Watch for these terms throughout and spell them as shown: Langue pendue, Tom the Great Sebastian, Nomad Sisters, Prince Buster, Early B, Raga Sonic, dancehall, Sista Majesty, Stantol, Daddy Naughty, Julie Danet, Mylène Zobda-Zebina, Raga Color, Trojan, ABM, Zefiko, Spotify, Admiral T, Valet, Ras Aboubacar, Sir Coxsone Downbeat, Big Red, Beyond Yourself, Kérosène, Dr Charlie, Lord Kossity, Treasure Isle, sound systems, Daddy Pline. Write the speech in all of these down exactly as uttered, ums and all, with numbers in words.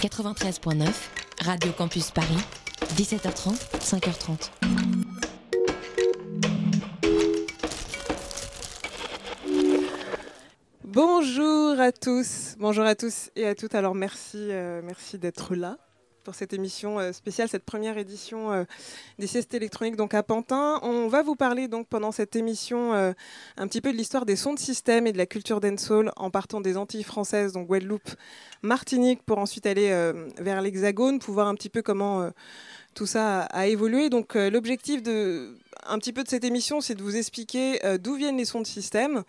quatre-vingt-treize point neuf, Radio Campus Paris, dix-sept heures trente, cinq heures trente. Bonjour à tous, bonjour à tous et à toutes. Alors merci, euh, merci d'être là pour cette émission spéciale, cette première édition euh, des siestes électroniques donc à Pantin. On va vous parler donc pendant cette émission euh, un petit peu de l'histoire des sons de système et de la culture dancehall en partant des Antilles françaises, donc Guadeloupe, Martinique, pour ensuite aller euh, vers l'Hexagone, pour voir un petit peu comment euh, tout ça a, a évolué. Donc euh, l'objectif de un petit peu de cette émission, c'est de vous expliquer euh, d'où viennent les sons de système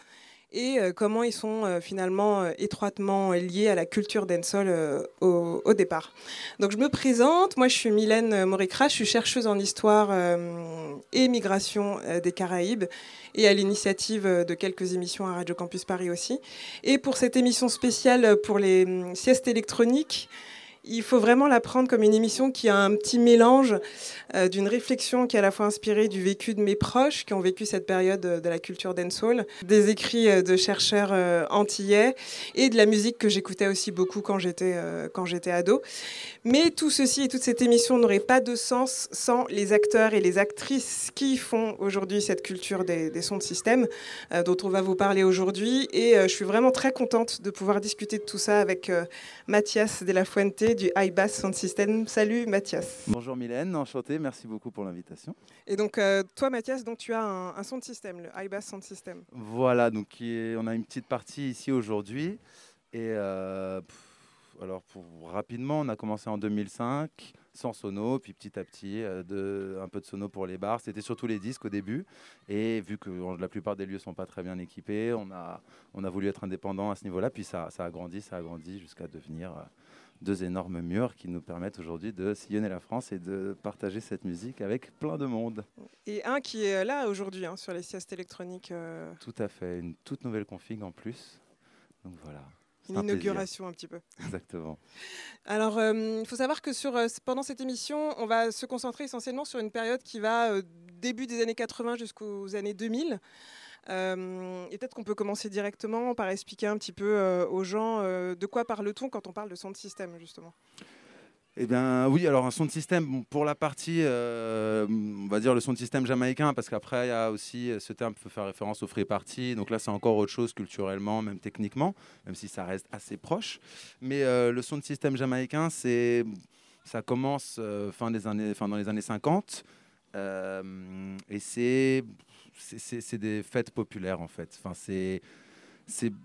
et euh, comment ils sont euh, finalement euh, étroitement liés à la culture dancehall euh, au, au départ. Donc je me présente, moi je suis Mylène Mauricrace, je suis chercheuse en histoire euh, et migration euh, des Caraïbes et à l'initiative de quelques émissions à Radio Campus Paris aussi. Et pour cette émission spéciale pour les euh, siestes électroniques, il faut vraiment la prendre comme une émission qui a un petit mélange euh, d'une réflexion qui est à la fois inspirée du vécu de mes proches qui ont vécu cette période euh, de la culture dancehall, des écrits euh, de chercheurs euh, antillais et de la musique que j'écoutais aussi beaucoup quand j'étais euh, quand j'étais ado. Mais tout ceci et toute cette émission n'aurait pas de sens sans les acteurs et les actrices qui font aujourd'hui cette culture des, des sons de système euh, dont on va vous parler aujourd'hui. Et euh, je suis vraiment très contente de pouvoir discuter de tout ça avec euh, Mathias de La Fuente du High Bass Sound System. Salut Mathias. Bonjour Mylène, enchantée, merci beaucoup pour l'invitation. Et donc euh, toi Mathias, donc, tu as un, un sound system, le High Bass Sound System. Voilà, donc on a une petite partie ici aujourd'hui. Et euh, pff, alors pour, rapidement, on a commencé en deux mille cinq, sans sono, puis petit à petit, euh, de, un peu de sono pour les bars. C'était surtout les disques au début. Et vu que on, la plupart des lieux ne sont pas très bien équipés, on a, on a voulu être indépendant à ce niveau-là. Puis ça, ça a grandi, ça a grandi jusqu'à devenir... Euh, deux énormes murs qui nous permettent aujourd'hui de sillonner la France et de partager cette musique avec plein de monde. Et un qui est là aujourd'hui hein, sur les siestes électroniques. Euh... Tout à fait, une toute nouvelle config en plus. Donc voilà. Une un inauguration plaisir. Un petit peu. Exactement. Alors, il euh, faut savoir que sur, euh, pendant cette émission, on va se concentrer essentiellement sur une période qui va euh, début des années quatre-vingts jusqu'aux années deux mille. Euh, et peut-être qu'on peut commencer directement par expliquer un petit peu euh, aux gens euh, de quoi parle-t-on quand on parle de sound system, justement. Eh bien oui, alors un sound system, pour la partie, euh, on va dire le sound system jamaïcain, parce qu'après il y a aussi ce terme qui peut faire référence au free party, donc là c'est encore autre chose culturellement, même techniquement, même si ça reste assez proche. Mais euh, le sound system jamaïcain, c'est, ça commence euh, fin des années, fin dans les années cinquante, euh, et c'est... C'est des fêtes populaires en fait. Enfin, c'est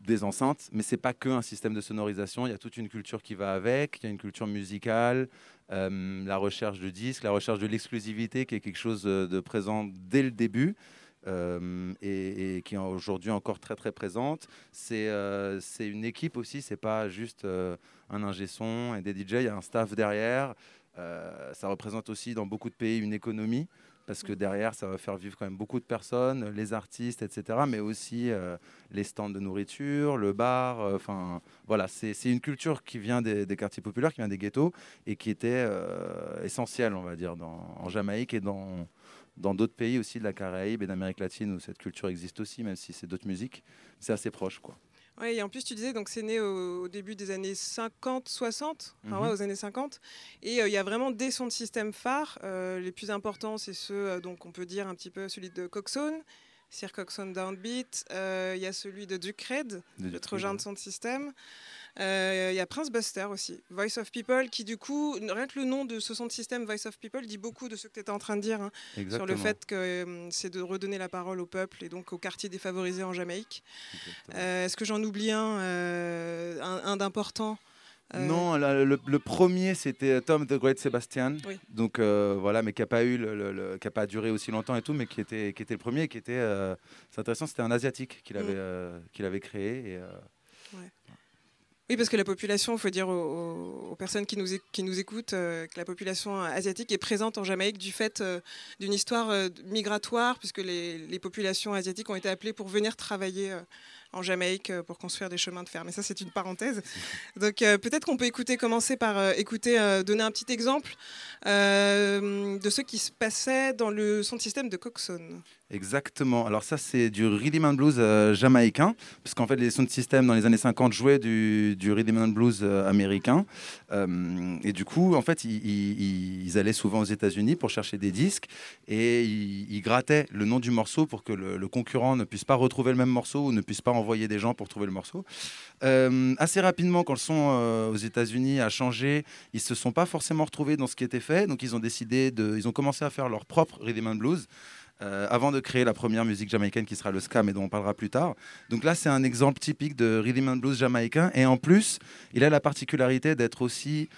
des enceintes, mais c'est pas que un système de sonorisation. Il y a toute une culture qui va avec. Il y a une culture musicale, euh, la recherche du disque, la recherche de l'exclusivité, qui est quelque chose de présent dès le début euh, et, et qui est aujourd'hui encore très très présente. C'est euh, une équipe aussi. C'est pas juste euh, un ingé son et des D J. Il y a un staff derrière. Euh, ça représente aussi dans beaucoup de pays une économie. Parce que derrière, ça va faire vivre quand même beaucoup de personnes, les artistes, et cetera. Mais aussi euh, les stands de nourriture, le bar. Enfin, euh, voilà, c'est une culture qui vient des, des quartiers populaires, qui vient des ghettos et qui était euh, essentielle, on va dire, dans, en Jamaïque et dans dans d'autres pays aussi de la Caraïbe et d'Amérique latine où cette culture existe aussi, même si c'est d'autres musiques. C'est assez proche, quoi. Oui, et en plus, tu disais, donc c'est né au, au début des années cinquante soixante, enfin, mm-hmm. ouais, aux années cinquante. Et il euh, y a vraiment des sons de système phares. Euh, les plus importants, c'est ceux, euh, donc on peut dire un petit peu celui de Coxsone, Sir Coxsone Downbeat. Il euh, y a celui de Duke Reid, le Trojan de sound system. Il euh, y a Prince Buster aussi, Voice of People, qui du coup, rien que le nom de ce sound system, Voice of People, dit beaucoup de ce que tu étais en train de dire, hein, sur le fait que euh, c'est de redonner la parole au peuple et donc aux quartiers défavorisés en Jamaïque. Euh, Est-ce que j'en oublie un, euh, un, un d'important? Euh... Non, la, le, le premier c'était Tom the Great Sebastian, oui. Donc euh, voilà, mais qui n'a pas eu, le, le, le, qui a pas duré aussi longtemps et tout, mais qui était, qui était le premier, et qui était, euh, c'est intéressant, c'était un asiatique qu'il avait, mmh. euh, qu'il avait créé. Et, euh, ouais. Oui, parce que la population, il faut dire aux, aux personnes qui nous, qui nous écoutent, euh, que la population asiatique est présente en Jamaïque du fait euh, d'une histoire euh, migratoire, puisque les, les populations asiatiques ont été appelées pour venir travailler euh, en Jamaïque pour construire des chemins de fer. Mais ça, c'est une parenthèse. Donc euh, peut-être qu'on peut écouter, commencer par euh, écouter, euh, donner un petit exemple euh, de ce qui se passait dans le sound system de Coxsone. Exactement. Alors ça, c'est du rhythm and blues euh, jamaïcain, parce qu'en fait, les sound systems dans les années cinquante jouaient du, du rhythm and blues euh, américain. Euh, et du coup, en fait, ils, ils, ils allaient souvent aux États-Unis pour chercher des disques et ils, ils grattaient le nom du morceau pour que le, le concurrent ne puisse pas retrouver le même morceau ou ne puisse pas envoyer des gens pour trouver le morceau. Euh, assez rapidement, quand le son euh, aux États-Unis a changé, ils ne se sont pas forcément retrouvés dans ce qui était fait, donc ils ont décidé de, ils ont commencé à faire leur propre rhythm and blues. Euh, avant de créer la première musique jamaïcaine qui sera le ska, mais dont on parlera plus tard. Donc là, c'est un exemple typique de rhythm and blues jamaïcain. Et en plus, il a la particularité d'être aussi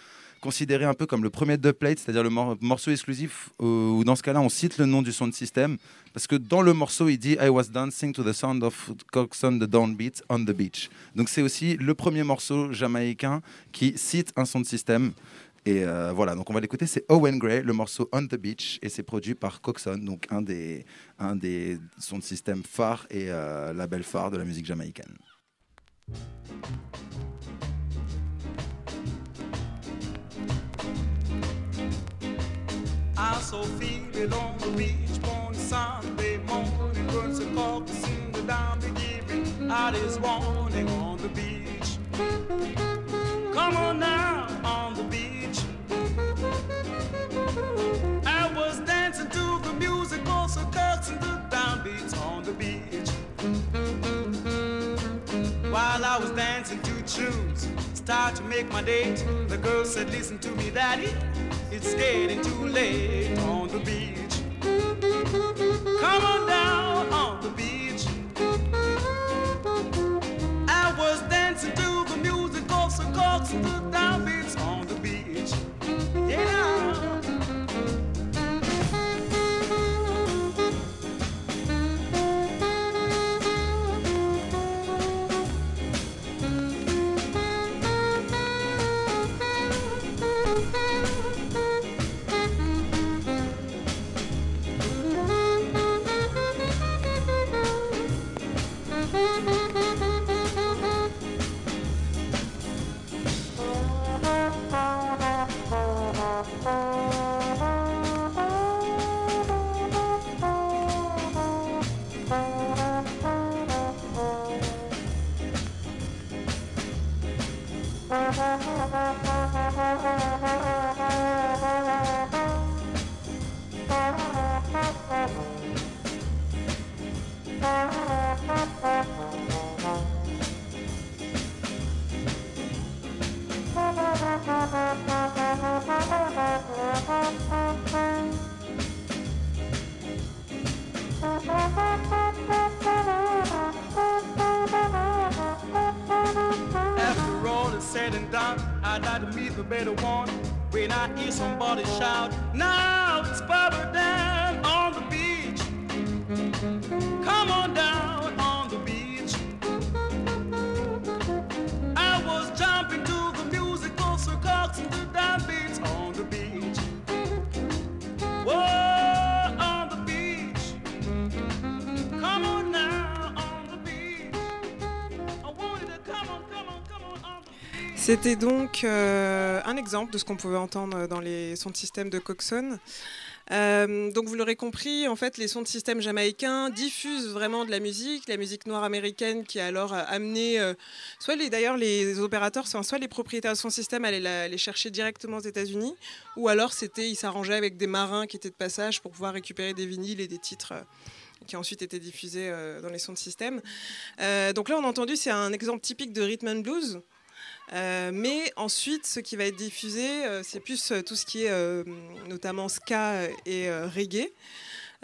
considéré un peu comme le premier dubplate, c'est-à-dire le mor morceau exclusif euh, où dans ce cas-là, on cite le nom du sound system. Parce que dans le morceau, il dit « I was dancing to the sound of Coxsone Downbeat on the beach ». Donc c'est aussi le premier morceau jamaïcain qui cite un sound system. Et euh, voilà, donc on va l'écouter, c'est Owen Gray, le morceau On the Beach, et c'est produit par Coxsone, donc un des, un des sound system phares et euh, label phare de la musique jamaïcaine. I so feel on the beach on Sunday morning, birds are coxing the down the giving, I just wanting on the beach. Come on now, on the beach. I was dancing to the music, also dancing the downbeats on the beach. While I was dancing to tunes, start to make my date. The girl said, listen to me, daddy, it's getting too late on the beach. Come on down on the beach. I was dancing to the music, also dancing the downbeats on the beach. Yeah. C'était donc euh, un exemple de ce qu'on pouvait entendre dans les sound systems de Coxsone. Euh, donc vous l'aurez compris, en fait, les sound systems jamaïcains diffusent vraiment de la musique, la musique noire américaine qui a alors amené, euh, soit les, d'ailleurs les opérateurs, soit, soit les propriétaires de sound system allaient la, les chercher directement aux États-Unis, ou alors c'était, ils s'arrangeaient avec des marins qui étaient de passage pour pouvoir récupérer des vinyles et des titres. Euh, qui a ensuite été diffusé euh, dans les sound systems. Euh, donc là, on a entendu, c'est un exemple typique de rhythm and blues. Euh, mais ensuite, ce qui va être diffusé, euh, c'est plus euh, tout ce qui est euh, notamment ska et euh, reggae.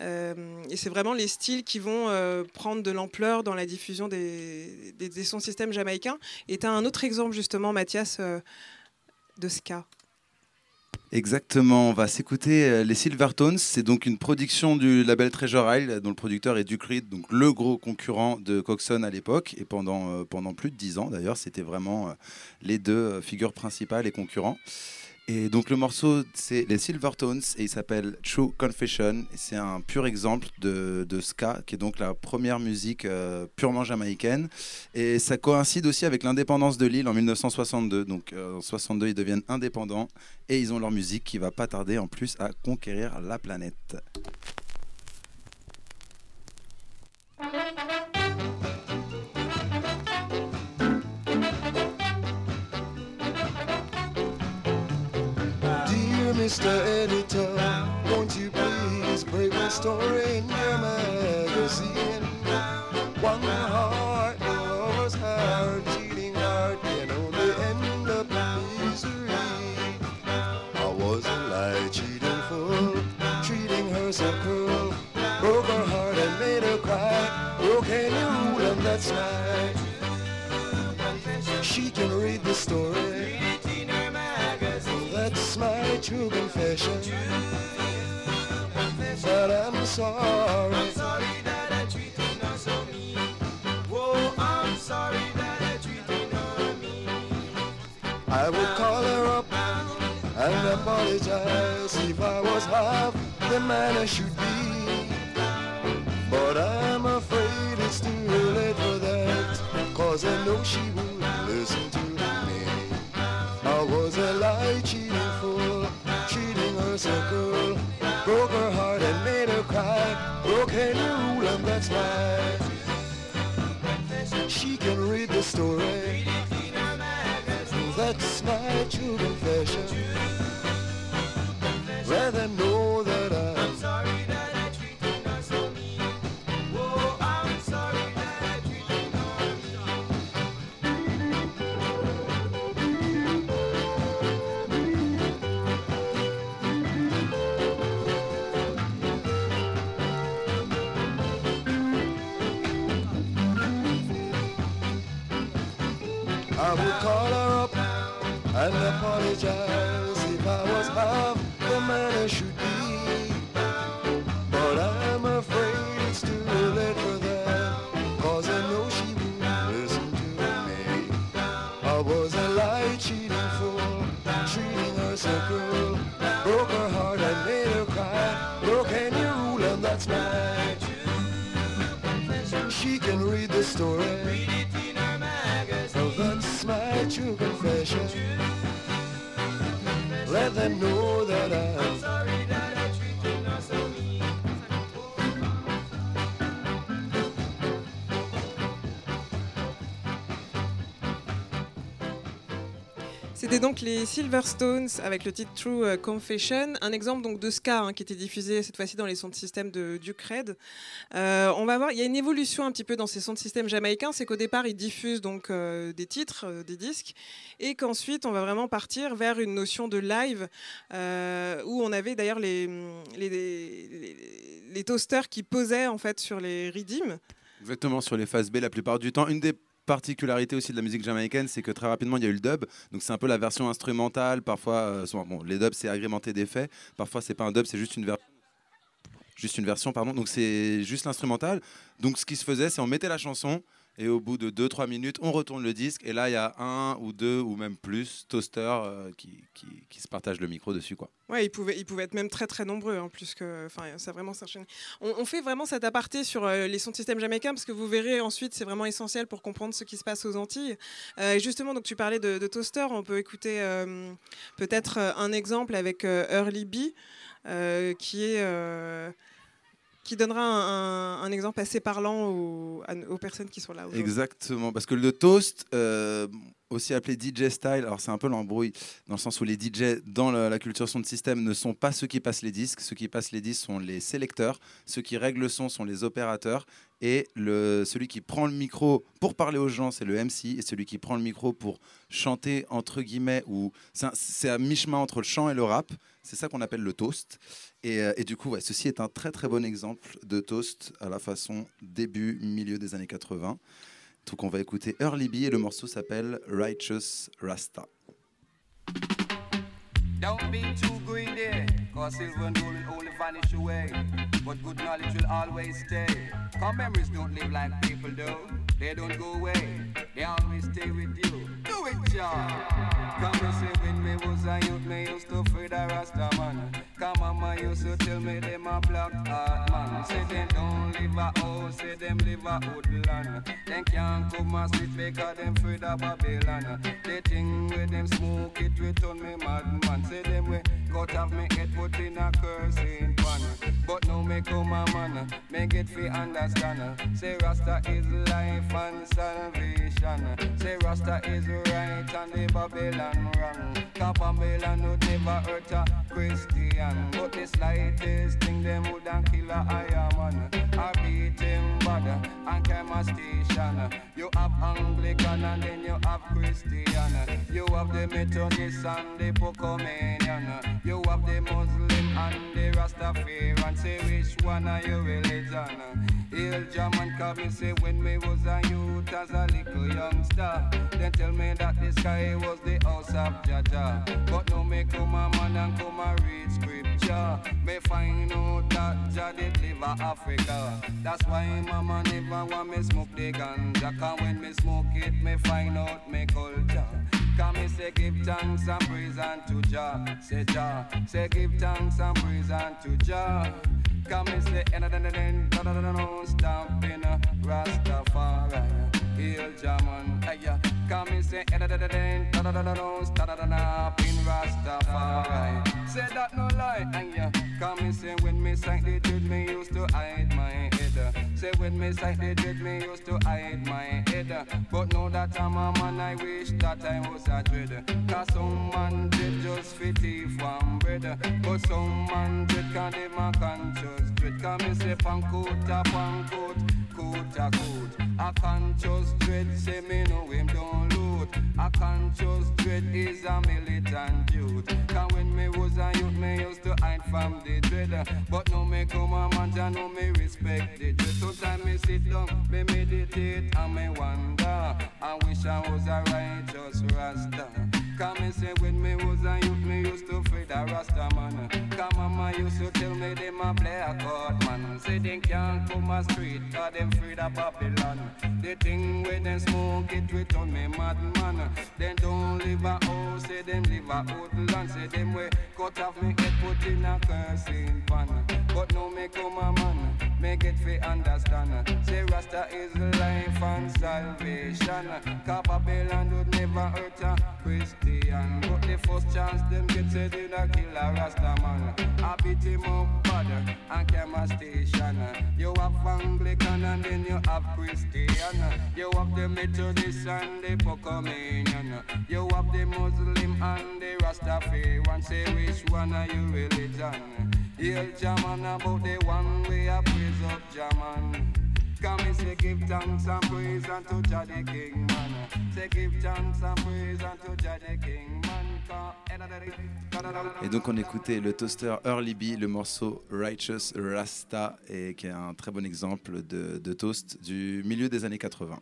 Euh, et c'est vraiment les styles qui vont euh, prendre de l'ampleur dans la diffusion des, des, des sound systems jamaïcains. Et tu as un autre exemple, justement, Mathias, euh, de ska. Exactement, on va s'écouter les Silvertones, c'est donc une production du label Treasure Isle dont le producteur est Duke Reid, donc le gros concurrent de Coxsone à l'époque et pendant, pendant plus de dix ans d'ailleurs, c'était vraiment les deux figures principales et concurrents. Et donc le morceau, c'est les Silvertones et il s'appelle True Confession. C'est un pur exemple de, de ska, qui est donc la première musique euh, purement jamaïcaine. Et ça coïncide aussi avec l'indépendance de l'île en mille neuf cent soixante-deux. Donc euh, en soixante-deux, ils deviennent indépendants et ils ont leur musique qui va pas tarder en plus à conquérir la planète. Mister Editor, won't you please break my story in your magazine? One heart, the lover's heart, cheating heart, can only end up in misery. I wasn't like cheating fool, treating her so cruel. Broke her heart and made her cry, broke her new and that's right. She can read the story. That's my true confession. True confession. But I'm sorry. I'm sorry that I treated her so mean. Whoa, I'm sorry that I treated her mean. I would call her up and apologize. If I was half the man I should be. But I'm afraid it's too late for that, cause I know she won't listen to me. I was a lie, cheating fool, treating her so cruel. Broke her heart and made her cry, broke her rule and that's why. She can read the story, that's my true confession. Rather know that I'm sorry that I treated her so mean. Whoa, I'm sorry that I treated her mean. I would call her up and apologize if I was half the man I should be. But I'm afraid it's too late for that, cause I know she won't listen to me. I was a lie, cheating fool, treating her so cruel. Broke her heart and made her cry, broke any rule and that's mine. She can read the story. My true confession. Let them know that I'm sorry that I treated her so mean. C'était donc les Silvertones avec le titre True Confession, un exemple donc de ska hein, qui était diffusé cette fois-ci dans les sound systems de Duke Reid. Euh, on va voir, il y a une évolution un petit peu dans ces sound systems jamaïcains, c'est qu'au départ ils diffusent donc euh, des titres, euh, des disques, et qu'ensuite on va vraiment partir vers une notion de live euh, où on avait d'ailleurs les les, les les toasters qui posaient en fait sur les riddim. Exactement, sur les phases B la plupart du temps. Une des particularité aussi de la musique jamaïcaine, c'est que très rapidement il y a eu le dub, donc c'est un peu la version instrumentale. Parfois, euh, bon, les dubs c'est agrémenté d'effets, parfois c'est pas un dub, c'est juste une, ver- juste une version, pardon. Donc c'est juste l'instrumental. Donc ce qui se faisait, c'est on mettait la chanson et au bout de deux trois minutes, on retourne le disque et là il y a un ou deux ou même plus toasters euh, qui, qui, qui se partagent le micro dessus, quoi. Ouais, ils pouvaient, ils pouvaient être même très très nombreux en hein, plus que, enfin, ça vraiment s'enchaîne. On, on fait vraiment cet aparté sur euh, les sound systems jamaïcains parce que vous verrez ensuite, c'est vraiment essentiel pour comprendre ce qui se passe aux Antilles. Euh, justement, donc tu parlais de, de toaster, on peut écouter euh, peut-être un exemple avec euh, Early B, euh, qui est euh, qui donnera un, un, un exemple assez parlant aux, aux personnes qui sont là aujourd'hui. Exactement, parce que le toast, euh, aussi appelé D J style, alors c'est un peu l'embrouille, dans le sens où les D J dans la, la culture sound system ne sont pas ceux qui passent les disques, ceux qui passent les disques sont les sélecteurs, ceux qui règlent le son sont les opérateurs, et le, celui qui prend le micro pour parler aux gens, c'est le M C, et celui qui prend le micro pour chanter, entre guillemets, ou c'est, c'est à mi-chemin entre le chant et le rap, c'est ça qu'on appelle le toast. Et, et du coup, ouais, ceci est un très très bon exemple de toast à la façon début, milieu des années quatre-vingts. Donc on va écouter Early B et le morceau s'appelle Righteous Rasta. Don't be too greedy, cause silver and gold will only vanish away. But good knowledge will always stay. Cause memories don't live like people do. They don't go away, they always stay with you. Do it, y'all. Come and stay with me. me was a youth, me used to feed a Rasta man. Cause mama used to tell me them a black heart man. Say them don't live a house, say them live a woodland. Them can't come and sit because them feed a Babylon. They think with them smoke it will turn me mad man. Say them we cut off me head put in a cursing pan. But now me come a man, me get fi understand. Say Rasta is life and salvation. Say Rasta is right and the Babylon wrong. Cause Babylon would never hurt a Christian. But the slightest thing them would and kill a higher man. I beat him bad and climb a station. You have Anglican and then you have Christian. You have the Methodist and the Pocomanian. You have the Muslim and the Rastafarian. Say which one are your religion? Hail German, cause me say when me was a youth as a little youngster. Then tell me that the sky was the house of Jaja. But now me come a man and come a read scripture. Me find out that Jah did live in Africa. That's why mama never want me smoke the ganja. Cause when me smoke it, me find out me culture. Cause me say give thanks and praise unto Jah. Say Jah, say give thanks and praise unto Jah. Cause me say and then and then da da da da stamping Rastafari. Hail German, yeah. Come and say, da da da da da da da da da da da da pin Rastafari. Say that no lie, yeah. Come and say, when me sang the truth, me used to hide my head. Say when me sang the truth, me used to hide my head. But now that I'm a man, I wish that I was a dread. Cause some man did just fit thief one bread. But some man did can't live my conscious dread. Come and say, pancoat, a pancoat. Coat a coat, a conscious dread, say me know him don't loot. A conscious dread is a militant youth. Cause when me was a youth, me used to hide from the dread. But now me come a man, and now me respect the dread. Sometimes me sit down, me meditate and me wonder. I wish I was a righteous Rasta. Cause me say when me was a youth, me used to feed a Rasta man. Cause mama used to tell me them a black heart man. Say they can't come a street, cause them free the Babylon. The thing when them smoke it will turn me mad man. Them don't live a house, say them live a woodland. Say them way cut off me head put in a cursing pan. But now me come a man, make it fi understand. Say Rasta is life and salvation. Cause Babylon would never hurt a Christian. But the first chance them get say they da kill a Rasta man. I beat him up bad and came a station. You have Anglican and then you have Christian. You have the Methodist and the Pocomanian. You have the Muslim and the Rastafarian. Say which one are you religion? Hail German about the one way I praise up German. Come and say give thanks and praise unto Jah the King man. Say give thanks and praise unto Jah the King man. Et donc on écoutait le toaster Early B, le morceau Righteous Rasta, et qui est un très bon exemple de, de toast du milieu des années quatre-vingts.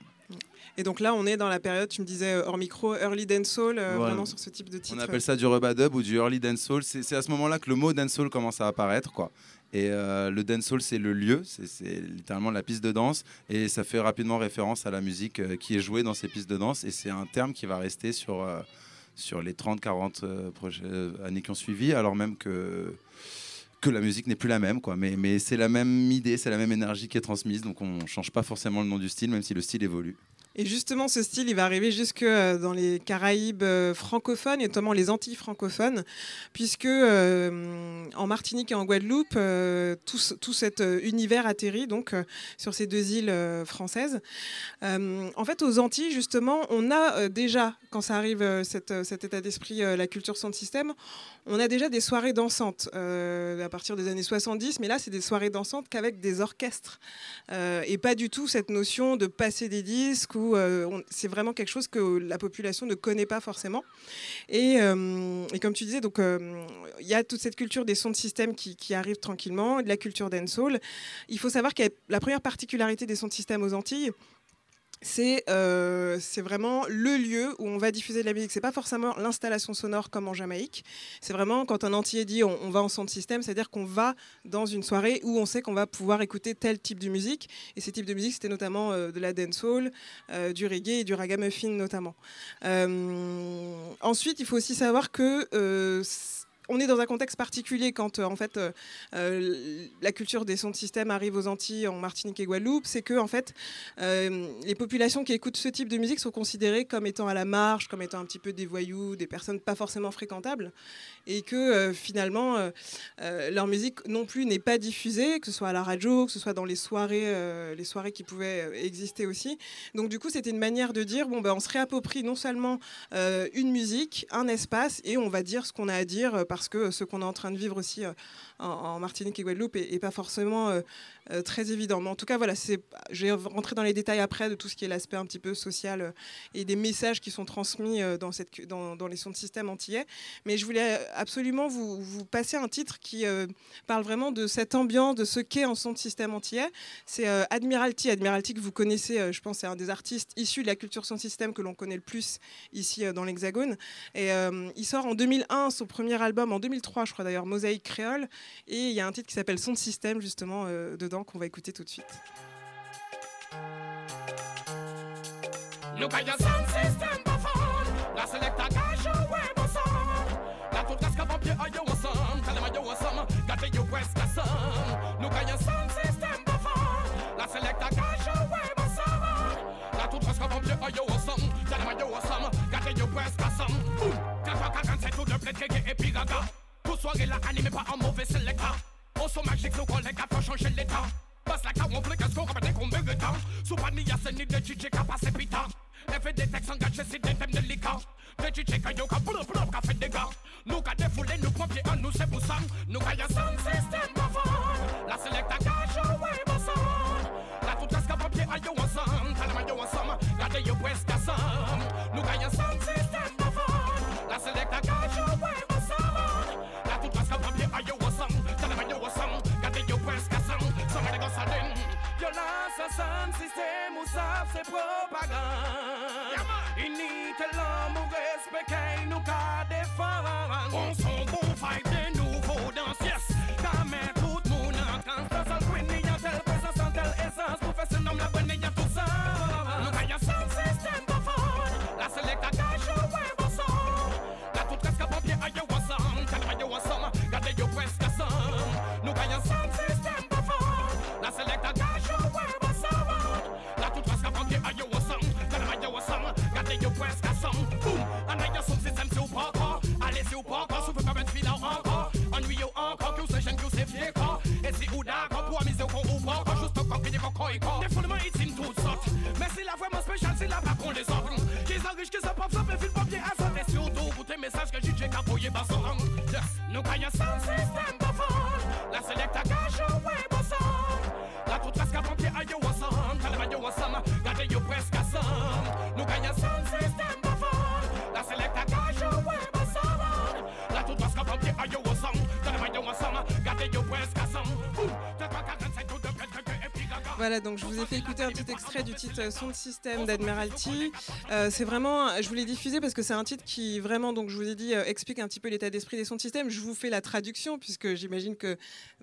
Et donc là on est dans la période, tu me disais hors micro, Early Dancehall, euh, voilà. Vraiment sur ce type de titre. On appelle ça du rub-a-dub ou du Early Dancehall, c'est, c'est à ce moment-là que le mot Dancehall commence à apparaître, quoi. Et euh, le dancehall c'est le lieu, c'est, c'est littéralement la piste de danse, et ça fait rapidement référence à la musique euh, qui est jouée dans ces pistes de danse, et c'est un terme qui va rester sur... Euh, sur les trente à quarante euh, proches, euh, années qui ont suivi, alors même que, que la musique n'est plus la même, quoi. Mais, mais c'est la même idée, c'est la même énergie qui est transmise, donc on ne change pas forcément le nom du style, même si le style évolue. Et justement, ce style, il va arriver jusque dans les Caraïbes francophones, et notamment les Antilles francophones, puisque euh, en Martinique et en Guadeloupe, euh, tout, tout cet univers atterrit donc, euh, sur ces deux îles euh, françaises. Euh, en fait, aux Antilles, justement, on a euh, déjà, quand ça arrive, euh, cette, euh, cet état d'esprit, euh, la culture sound system, on a déjà des soirées dansantes euh, à partir des années soixante-dix, mais là, c'est des soirées dansantes qu'avec des orchestres, euh, et pas du tout cette notion de passer des disques. Où, euh, on, c'est vraiment quelque chose que la population ne connaît pas forcément. Et, euh, et comme tu disais, il euh, y a toute cette culture des sound systems qui, qui arrive tranquillement, de la culture dancehall. Il faut savoir que la première particularité des sound systems aux Antilles, c'est euh, c'est vraiment le lieu où on va diffuser de la musique. C'est pas forcément l'installation sonore comme en Jamaïque. C'est vraiment quand un Antillais dit on, on va en son de système, c'est-à-dire qu'on va dans une soirée où on sait qu'on va pouvoir écouter tel type de musique. Et ces types de musique, c'était notamment euh, de la dancehall, euh, du reggae et du ragamuffin notamment. Euh, ensuite, il faut aussi savoir que euh, on est dans un contexte particulier quand euh, en fait, euh, euh, la culture des sons de système arrive aux Antilles, en Martinique et Guadeloupe. C'est que en fait, euh, les populations qui écoutent ce type de musique sont considérées comme étant à la marge, comme étant un petit peu des voyous, des personnes pas forcément fréquentables. Et que euh, finalement, euh, euh, leur musique non plus n'est pas diffusée, que ce soit à la radio, que ce soit dans les soirées, euh, les soirées qui pouvaient exister aussi. Donc du coup, c'était une manière de dire, bon, ben, on se réapproprie non seulement euh, une musique, un espace, et on va dire ce qu'on a à dire euh, par parce que ce qu'on est en train de vivre aussi euh, en, en Martinique et Guadeloupe est, est pas forcément euh, euh, très évident. Mais en tout cas, voilà, je vais rentrer dans les détails après de tout ce qui est l'aspect un petit peu social euh, et des messages qui sont transmis euh, dans, cette, dans, dans les sons de système antillais. Mais je voulais absolument vous, vous passer un titre qui euh, parle vraiment de cette ambiance, de ce qu'est en son de système antillais. C'est euh, Admiral T. Admiral T que vous connaissez, euh, je pense, c'est un des artistes issus de la culture son de système que l'on connaît le plus ici euh, dans l'Hexagone. Et euh, il sort en deux mille un son premier album. En deux mille trois, je crois d'ailleurs, Mosaïque Créole. Et il y a un titre qui s'appelle Son de Système, justement, euh, dedans, qu'on va écouter tout de suite. Voilà, donc je vous ai fait écouter un petit extrait du titre Son de Système d'Admiralty. Euh, c'est vraiment, je voulais diffuser parce que c'est un titre qui vraiment, donc je vous ai dit, euh, explique un petit peu l'état d'esprit des sons de système. Je vous fais la traduction puisque j'imagine que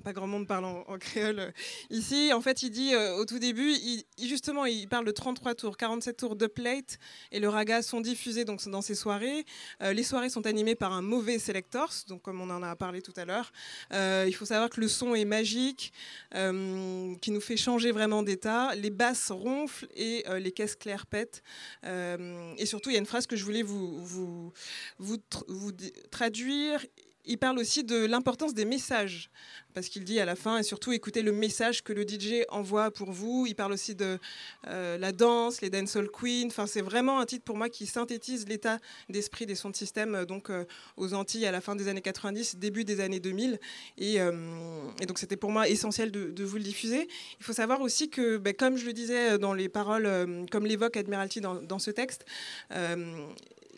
pas grand monde parle en, en créole euh, ici. En fait, il dit euh, au tout début, il, justement, il parle de trente-trois tours, quarante-sept tours de plate et le raga sont diffusés donc dans ces soirées. Euh, les soirées sont animées par un mauvais selector, donc comme on en a parlé tout à l'heure. Euh, il faut savoir que le son est magique, euh, qui nous fait changer vraiment d'état, les basses ronflent et euh, les caisses claires pètent. Euh, et surtout, il y a une phrase que je voulais vous, vous, vous, tr vous traduire. Il parle aussi de l'importance des messages, parce qu'il dit à la fin, et surtout écoutez le message que le D J envoie pour vous. Il parle aussi de euh, la danse, les dancehall queens. Enfin, c'est vraiment un titre pour moi qui synthétise l'état d'esprit des sons de système donc, euh, aux Antilles à la fin des années quatre-vingt-dix, début des années deux mille. Et, euh, et donc c'était pour moi essentiel de, de vous le diffuser. Il faut savoir aussi que, bah, comme je le disais dans les paroles, euh, comme l'évoque Admiralty dans, dans ce texte, euh,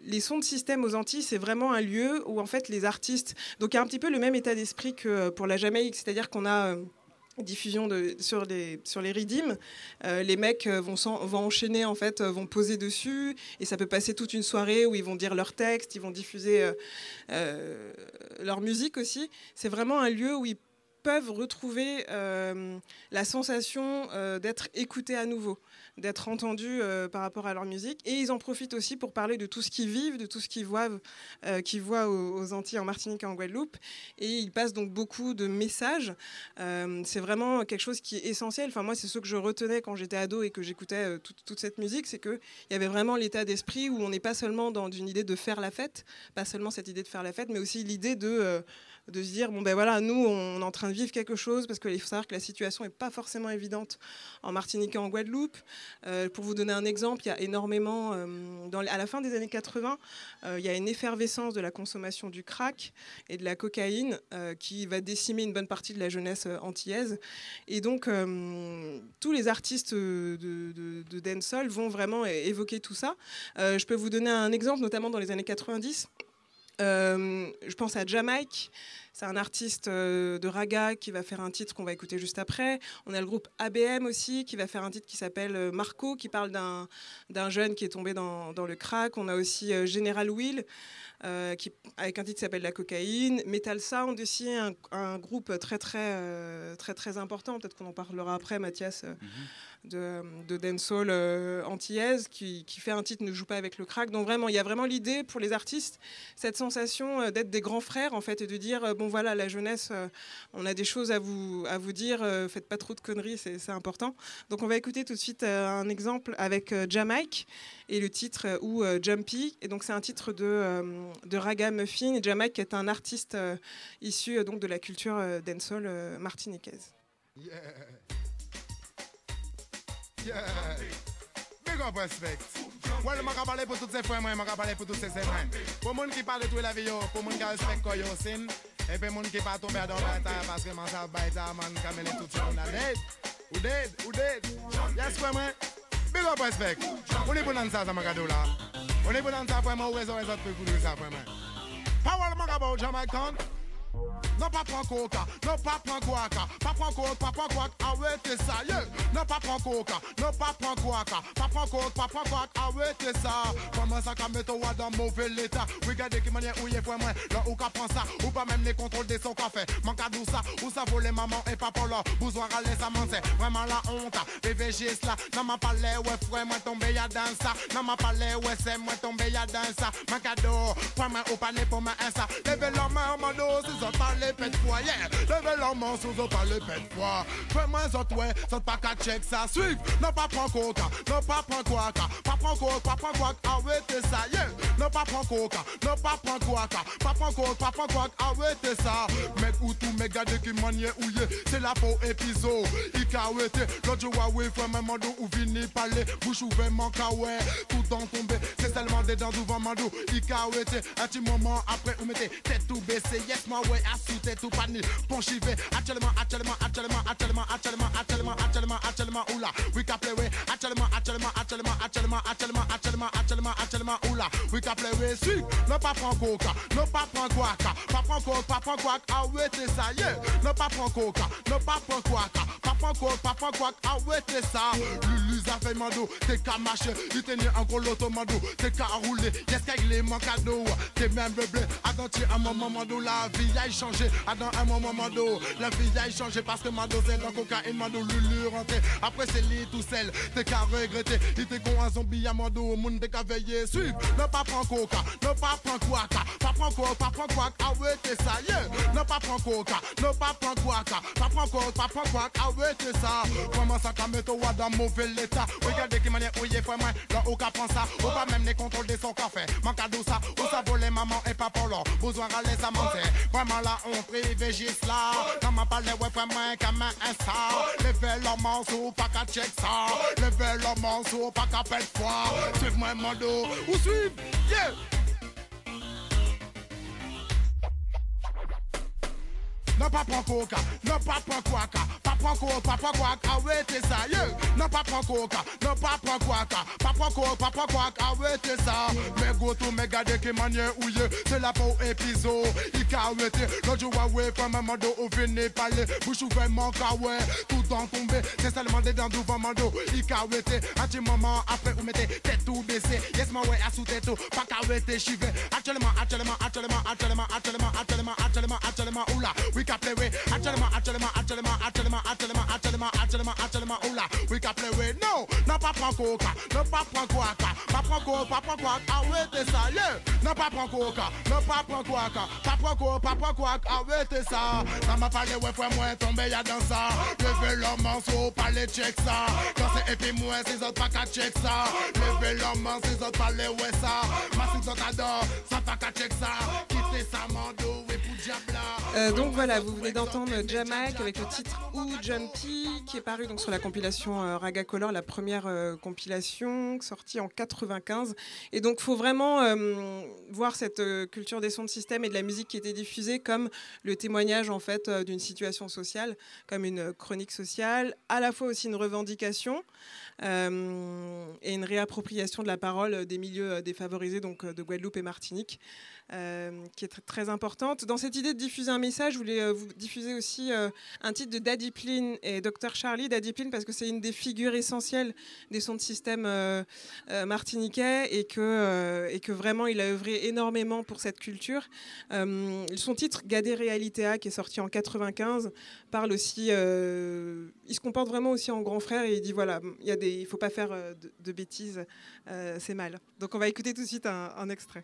les sons de système aux Antilles, c'est vraiment un lieu où en fait les artistes, donc il y a un petit peu le même état d'esprit que pour la Jamaïque, c'est-à-dire qu'on a diffusion de, sur les sur les riddim, euh, les mecs vont, sans, vont enchaîner en fait, vont poser dessus et ça peut passer toute une soirée où ils vont dire leurs textes, ils vont diffuser euh, euh, leur musique aussi. C'est vraiment un lieu où ils peuvent retrouver euh, la sensation euh, d'être écoutés à nouveau, d'être entendus euh, par rapport à leur musique, et ils en profitent aussi pour parler de tout ce qu'ils vivent, de tout ce qu'ils voient, euh, qu'ils voient aux, aux Antilles, en Martinique et en Guadeloupe, et ils passent donc beaucoup de messages. Euh, c'est vraiment quelque chose qui est essentiel. Enfin moi c'est ce que je retenais quand j'étais ado et que j'écoutais euh, toute, toute cette musique, c'est que il y avait vraiment l'état d'esprit où on n'est pas seulement dans une idée de faire la fête, pas seulement cette idée de faire la fête, mais aussi l'idée de euh, de se dire bon ben voilà, nous on est en train de vivre quelque chose, parce qu'il faut savoir que la situation n'est pas forcément évidente en Martinique et en Guadeloupe. Euh, pour vous donner un exemple, il y a énormément, euh, dans, à la fin des années quatre-vingts, euh, il y a une effervescence de la consommation du crack et de la cocaïne euh, qui va décimer une bonne partie de la jeunesse antillaise. Et donc, euh, tous les artistes de, de, de dancehall vont vraiment évoquer tout ça. Euh, je peux vous donner un exemple, notamment dans les années quatre-vingt-dix. Euh, je pense à Jamaica, c'est un artiste euh, de raga qui va faire un titre qu'on va écouter juste après. On a le groupe A B M aussi qui va faire un titre qui s'appelle euh, Marco, qui parle d'un, d'un jeune qui est tombé dans, dans le crack. On a aussi euh, General Will euh, qui, avec un titre qui s'appelle La Cocaïne. Metal Sound aussi, un, un groupe très très, euh, très très important, peut-être qu'on en parlera après, Mathias, euh, mm-hmm. de, de dancehall euh, antillaise qui, qui fait un titre Ne joue pas avec le crack. Donc vraiment, il y a vraiment l'idée pour les artistes, cette sensation d'être des grands frères en fait, et de dire euh, bon voilà, la jeunesse, euh, on a des choses à vous, à vous dire, euh, faites pas trop de conneries, c'est, c'est important. Donc on va écouter tout de suite euh, un exemple avec euh, Jamaica et le titre euh, ou euh, Jumpy, et donc c'est un titre de, euh, de Raga Muffin, et Jamaica est un artiste euh, issu euh, donc de la culture euh, dancehall euh, martiniquaise. Yeah. Yeah. Big up respect. Well, je vais parler pour toutes ces frères, je vais parler pour toutes ces frères. Pour les gens qui parlent de tout la vie, pour les gens qui respectent, et puis les gens qui ne sont pas tombés dans la bataille parce que je ne sais pas, je ne sais pas, tout le monde est dead. Ou dead, ou dead. Yes, frère, big up respect. On est pour nous ça, ça m'a gardé là. On est pour nous ça, frère, on est pour nous ça, frère. Parole, je vais parler Jamaican. Non, pas prendre coca, non, pas prendre coca, pas prendre coca, pas prendre coca, arrêtez ça, yeah. Non, pas prendre coca, non, pas prendre coca, pas prendre coca, pas prendre coca, arrêtez ça. Comment ça, quand mettez-vous dans mauvais l'état? Regardez qui manière où il est pour moi, là où qu'a prend ça, ou pas même les contrôles de son café. Manque à ça, ou ça voler maman et papa là, besoin râler ça mentait. Vraiment la honte, bébé, j'ai cela. Non, m'a parlé, ouais, frère, moi tombé, y'a dans ça. Non, m'a parlé, ouais, c'est moi tombé, y'a dans ça. Manque à dos, point moi, ou pas né pour moi, ça. Levez leur main, on m'a dosé, ça parle. Pète fois, yeah, levez leur main sous pas le pète fois. Fais-moi autres, ouais, ça pas qu'à check, ça suit. Non, pas prendre coca, non, pas prendre coca, pas prendre coca, pas prendre coca, arrêtez ça, yeah. Non, pas prendre coca, non, pas prendre coca, pas prendre coca, pas prendre coca, arrêtez ça. Mec ou tout, mec, gars, de qui manier ou yeah, c'est la peau épisode. Il qu'a arrêté, l'autre jour, ouais, frère, même mandou ou vini parler, bouche ouverte, mon ouais, tout dans tombé, c'est seulement des dents devant mandou. Il qu'a arrêté, un petit moment après, ou mettez tête tout baissée, yes, moi, ouais, assis. Tout panier, bon chivet, actuellement, actuellement, actuellement, actuellement, actuellement, actuellement, actuellement, actuellement, oula, we can play way, actuellement, actuellement, actuellement, actuellement, actuellement, actuellement, actuellement, actuellement, oula, we can play way, suivre, non pas prendre coca, non pas prendre coca, pas prendre coca, pas prendre coca, arrêtez ça, yeah, non pas prendre coca, non pas prendre coca, pas prendre coca, pas prendre coca, arrêtez ça, Lulu, ça fait mando, t'es qu'à marcher, il tenait encore l'automando, t'es qu'à rouler, yes, qu'il est mon cadeau, t'es même bleu, attention à mon moment d'où la vie a changé. À dans un moment Mando, la vie a changé parce que Mando c'est dans cocaïne, Mando Lulu rentré. Après c'est lit tout seul, t'es qu'à regretter. Il était con un zombie à Mando, au monde t'es qu'à veiller. Suivre, ne pas prendre coca, ne pas prendre coca, pas prendre coca, pas prendre coca, arrêtez ça, yeah. Ne pas prendre coca, ne pas prendre coca, pas prendre coca, pas prendre coca, arrêtez ça. Comment ça, quand mettez-vous dans mauvais l'état? Regardez qui manière où il est pour moi, là où qu'a prend ça, ou pas même les contrôles de son café. Manque à dos ça, ou ça voler maman et papa là, besoin râler ça mentait. Vraiment là, on privé juste là, quand m'a parlé ouais vraiment comme un star. Levez leur main sous pas qu'à check ça, levez leur main sous pas qu'à pète fois. Suivez-moi Mando, ou suivez, yeah. Non pas prendre coca, non pas prendre coca, pas prendre coca, pas prendre coca, arrêtez ça, yeah. Non pas prendre coca, non pas prendre coca, pas prendre coca, pas prendre coca, arrêtez ça. Mais go tout, mais gardez que manier ou yeah, c'est la peau épisode. Il qu'a arrêté. L'autre jour, ouais, pas maman d'eau, au venez parler. Bouche ouverte, mon ouais, tout dans tombé. C'est seulement des dents devant mon dos, il carrété. Un petit moment après, vous mettez tête tout baissée. Yes, ma ouais, à sous tête tout, pas carrété, j'y vais. Actuellement, actuellement, actuellement, actuellement, actuellement, actuellement, actuellement, actuellement, oula, we can play way. Actuellement, actuellement, actuellement, actuellement, actuellement, actuellement, actuellement, actuellement, oula, we can play way. Non, non, pas prendre coca, non, pas prendre coca, pas prendre coca, pas prendre coca, arrêtez ça, yeah. Non, pas prendre coca, non, pas prendre coca, pas prendre coca, pas prendre coca, arrêtez ça. Ça m'a parlé, ouais, frère, moi, tombé, y'a dans ça. Levez le manceau, parlez, check ça. Quand c'est épi, moi, c'est autres, pas qu'à check ça. Levez le manceau, c'est autres, parlez, ouais, ça. Ma c'est autres, adore, ça, pas qu'à check ça. Quittez ça, mando, et pour diabla. Euh, donc voilà, vous venez d'entendre Jamak avec le titre Ou Jumpy qui est paru donc sur la compilation euh, Raga Color, la première euh, compilation sortie en quatre-vingt-quinze. Et donc faut vraiment euh, voir cette euh, culture des sons de système et de la musique qui était diffusée comme le témoignage en fait euh, d'une situation sociale, comme une chronique sociale, à la fois aussi une revendication euh, et une réappropriation de la parole des milieux défavorisés donc de Guadeloupe et Martinique, euh, qui est très, très importante. Dans cette idée de diffuser un message, je voulais euh, vous diffuser aussi euh, un titre de Daddy Pline et Dr Charlie. Daddy Pline parce que c'est une des figures essentielles des sons de système euh, euh, martiniquais et que, euh, et que vraiment il a œuvré énormément pour cette culture. Euh, son titre Gadé Realitea qui est sorti en quatre-vingt-quinze parle aussi, euh, il se comporte vraiment aussi en grand frère et il dit voilà, y a des, il ne faut pas faire euh, de, de bêtises, euh, c'est mal. Donc on va écouter tout de suite un, un extrait.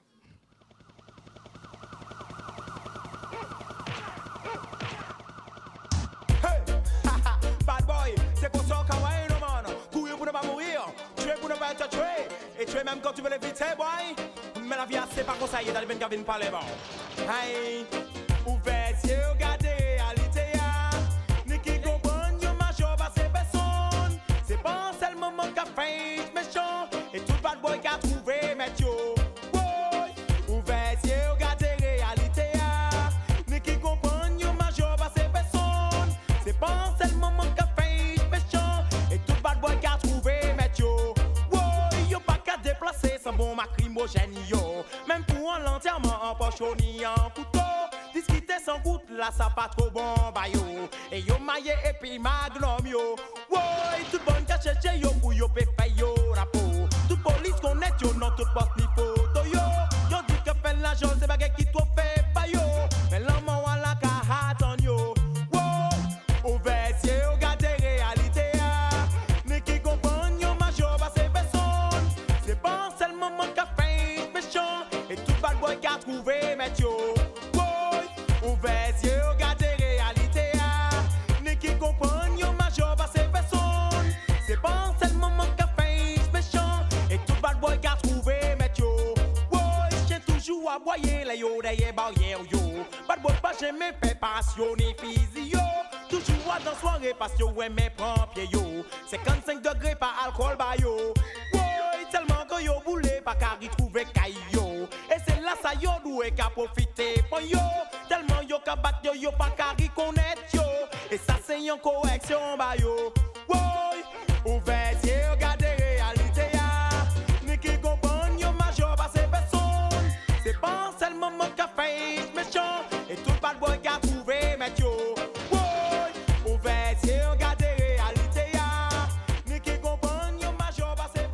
Même quand tu veux l'éviter, boy. Mais la vie, c'est pas conseillé d'aller venir qu'à parler, bon. Hey, ouvert, yeux, regardez, à l'I T A. Ni qui comprenne, y'a major, pas ces personnes. C'est pas seulement mon café, méchant. Et tout bad boy qui a trouvé, mais yo. Boy, ouvert, yeux, regardez, réalité. Ni qui comprenne, y'a major, pas ces personnes. C'est pas seulement mon café, méchant. Et tout bad boy qui a trouvé, mais yo. Déplacé sans bon macrimogène yo. Même pour un l'entièrement en poche on y en couteau. Discuter sans goutte là ça pas trop bon bah yo. Et yo maillé et puis magnum yo. Woy tout bon caché chez yo pour yo pépé yo rapo. Tout police connaît yo non tout boss ni photo yo. Yo dit que fait la chose c'est baguette qui trop fait pas yo. Mais l'homme à la carte on yo. Woy au vertier au gardé réalité. Mais qui comprend yo major bah c'est mon café méchant et tout bad boy qui a trouvé Mathieu. Boy, ouvert yeux, regardez réalité. Ni qui comprenne, yo major pas ces personnes. C'est pas seulement mon café méchant et tout bad boy qui a trouvé Mathieu. Boy, j'ai toujours à boyer les yo des barrières yo. Bad boy pas jamais fait passion ni physio. Toujours à dans soirée parce que ouais mes prends pied yo. cinquante-cinq degrés par alcool bah yo. Tellement que yo voulez pas car y trouver caillou. Et c'est là ça yo doué qu'a profité pour yo. Tellement yo qu'a battu yo pas car y connaît yo. Et ça c'est une correction bah yo. Woy, ouvert yeux, regardez réalité ya. Ni qui comprenne yo major pas ces personnes. C'est pas seulement mon café méchant. Et tout bad boy qu'a trouvé mais yo. Woy, ouvert yeux, regardez réalité ya. Ni qui comprenne yo major pas ces personnes.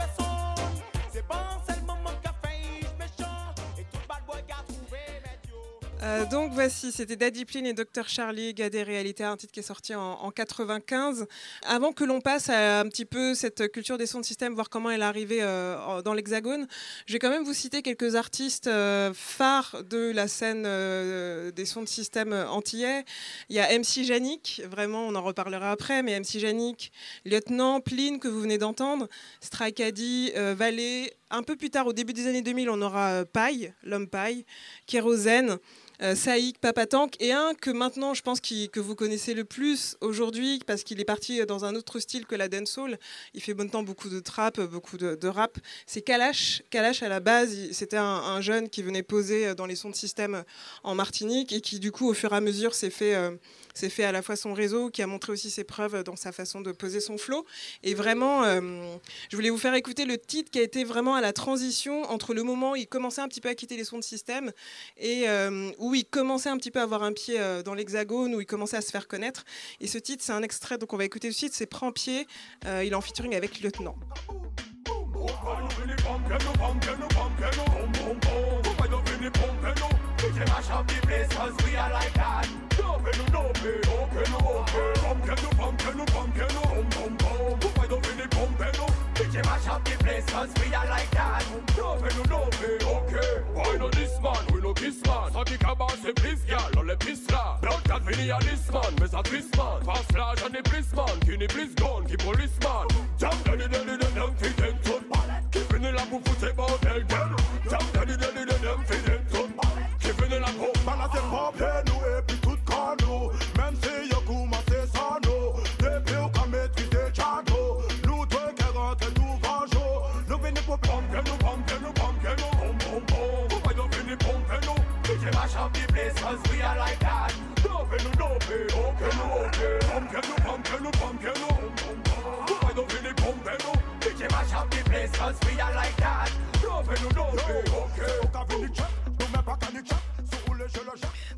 Euh, donc voici, c'était Daddy Pline et Dr Charlie, Gadé Réalité, un titre qui est sorti en, en quatre-vingt-quinze. Avant que l'on passe à un petit peu cette culture des sons de système, voir comment elle est arrivée euh, dans l'Hexagone, je vais quand même vous citer quelques artistes euh, phares de la scène euh, des sons de système antillais. Il y a M C Janik, vraiment on en reparlera après, mais M C Janik, Lieutenant, Pline que vous venez d'entendre, Strike Addy, euh, Valet. Un peu plus tard, au début des années deux mille, on aura Paille, l'homme Paille, Kérosène, euh, Saïk, Papa Tank, et un que maintenant, je pense qui, que vous connaissez le plus aujourd'hui, parce qu'il est parti dans un autre style que la dancehall. Il fait bon temps beaucoup de trap, beaucoup de, de rap. C'est Kalash. Kalash, à la base, c'était un, un jeune qui venait poser dans les sons de système en Martinique et qui, du coup, au fur et à mesure, s'est fait... Euh, C'est fait à la fois son réseau, qui a montré aussi ses preuves dans sa façon de poser son flow. Et vraiment, euh, je voulais vous faire écouter le titre qui a été vraiment à la transition entre le moment où il commençait un petit peu à quitter les sons de système et euh, où où il commençait un petit peu à avoir un pied euh, dans l'Hexagone, où il commençait à se faire connaître. Et ce titre, c'est un extrait, donc on va écouter le titre, c'est Prends pied. Euh, il est en featuring avec Lieutenant.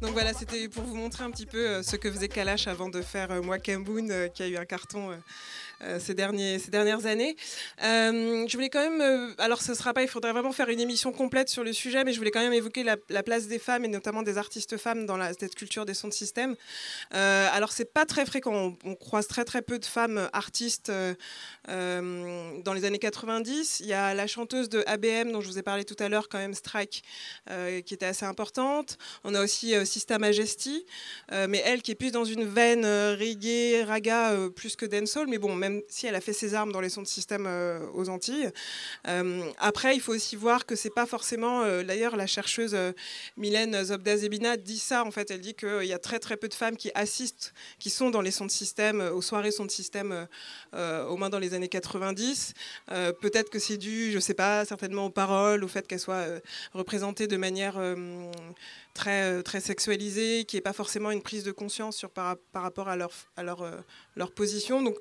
Donc voilà, c'était pour vous montrer un petit peu ce que faisait Kalash avant de faire Mwakemboun, qui a eu un carton ces, derniers, ces dernières années. Euh, je voulais quand même, alors ce sera pas, il faudrait vraiment faire une émission complète sur le sujet, mais je voulais quand même évoquer la, la place des femmes et notamment des artistes femmes dans la, cette culture des sons de système. Euh, alors c'est pas très fréquent, on, on croise très très peu de femmes artistes euh, dans les années quatre-vingt-dix. Il y a la chanteuse de A B M dont je vous ai parlé tout à l'heure, quand même Strike, euh, qui était assez importante. On a aussi euh, Sista Majesty, euh, mais elle qui est plus dans une veine euh, reggae, raga, euh, plus que dancehall, mais bon, même si elle a fait ses armes dans les sons de système euh, aux Antilles. Euh, après, il faut aussi voir que c'est pas forcément... Euh, d'ailleurs, la chercheuse euh, Mylène Zobda-Zebina dit ça, en fait. Elle dit qu'il euh, y a très, très peu de femmes qui assistent, qui sont dans les sons de système, euh, aux soirées sons de système, euh, au moins dans les années quatre-vingt-dix. Euh, peut-être que c'est dû, je sais pas, certainement aux paroles, au fait qu'elles soient euh, représentées de manière... Euh, Très, très sexualisée, qui n'est pas forcément une prise de conscience sur, par, par rapport à leur, à leur, euh, leur position. Donc,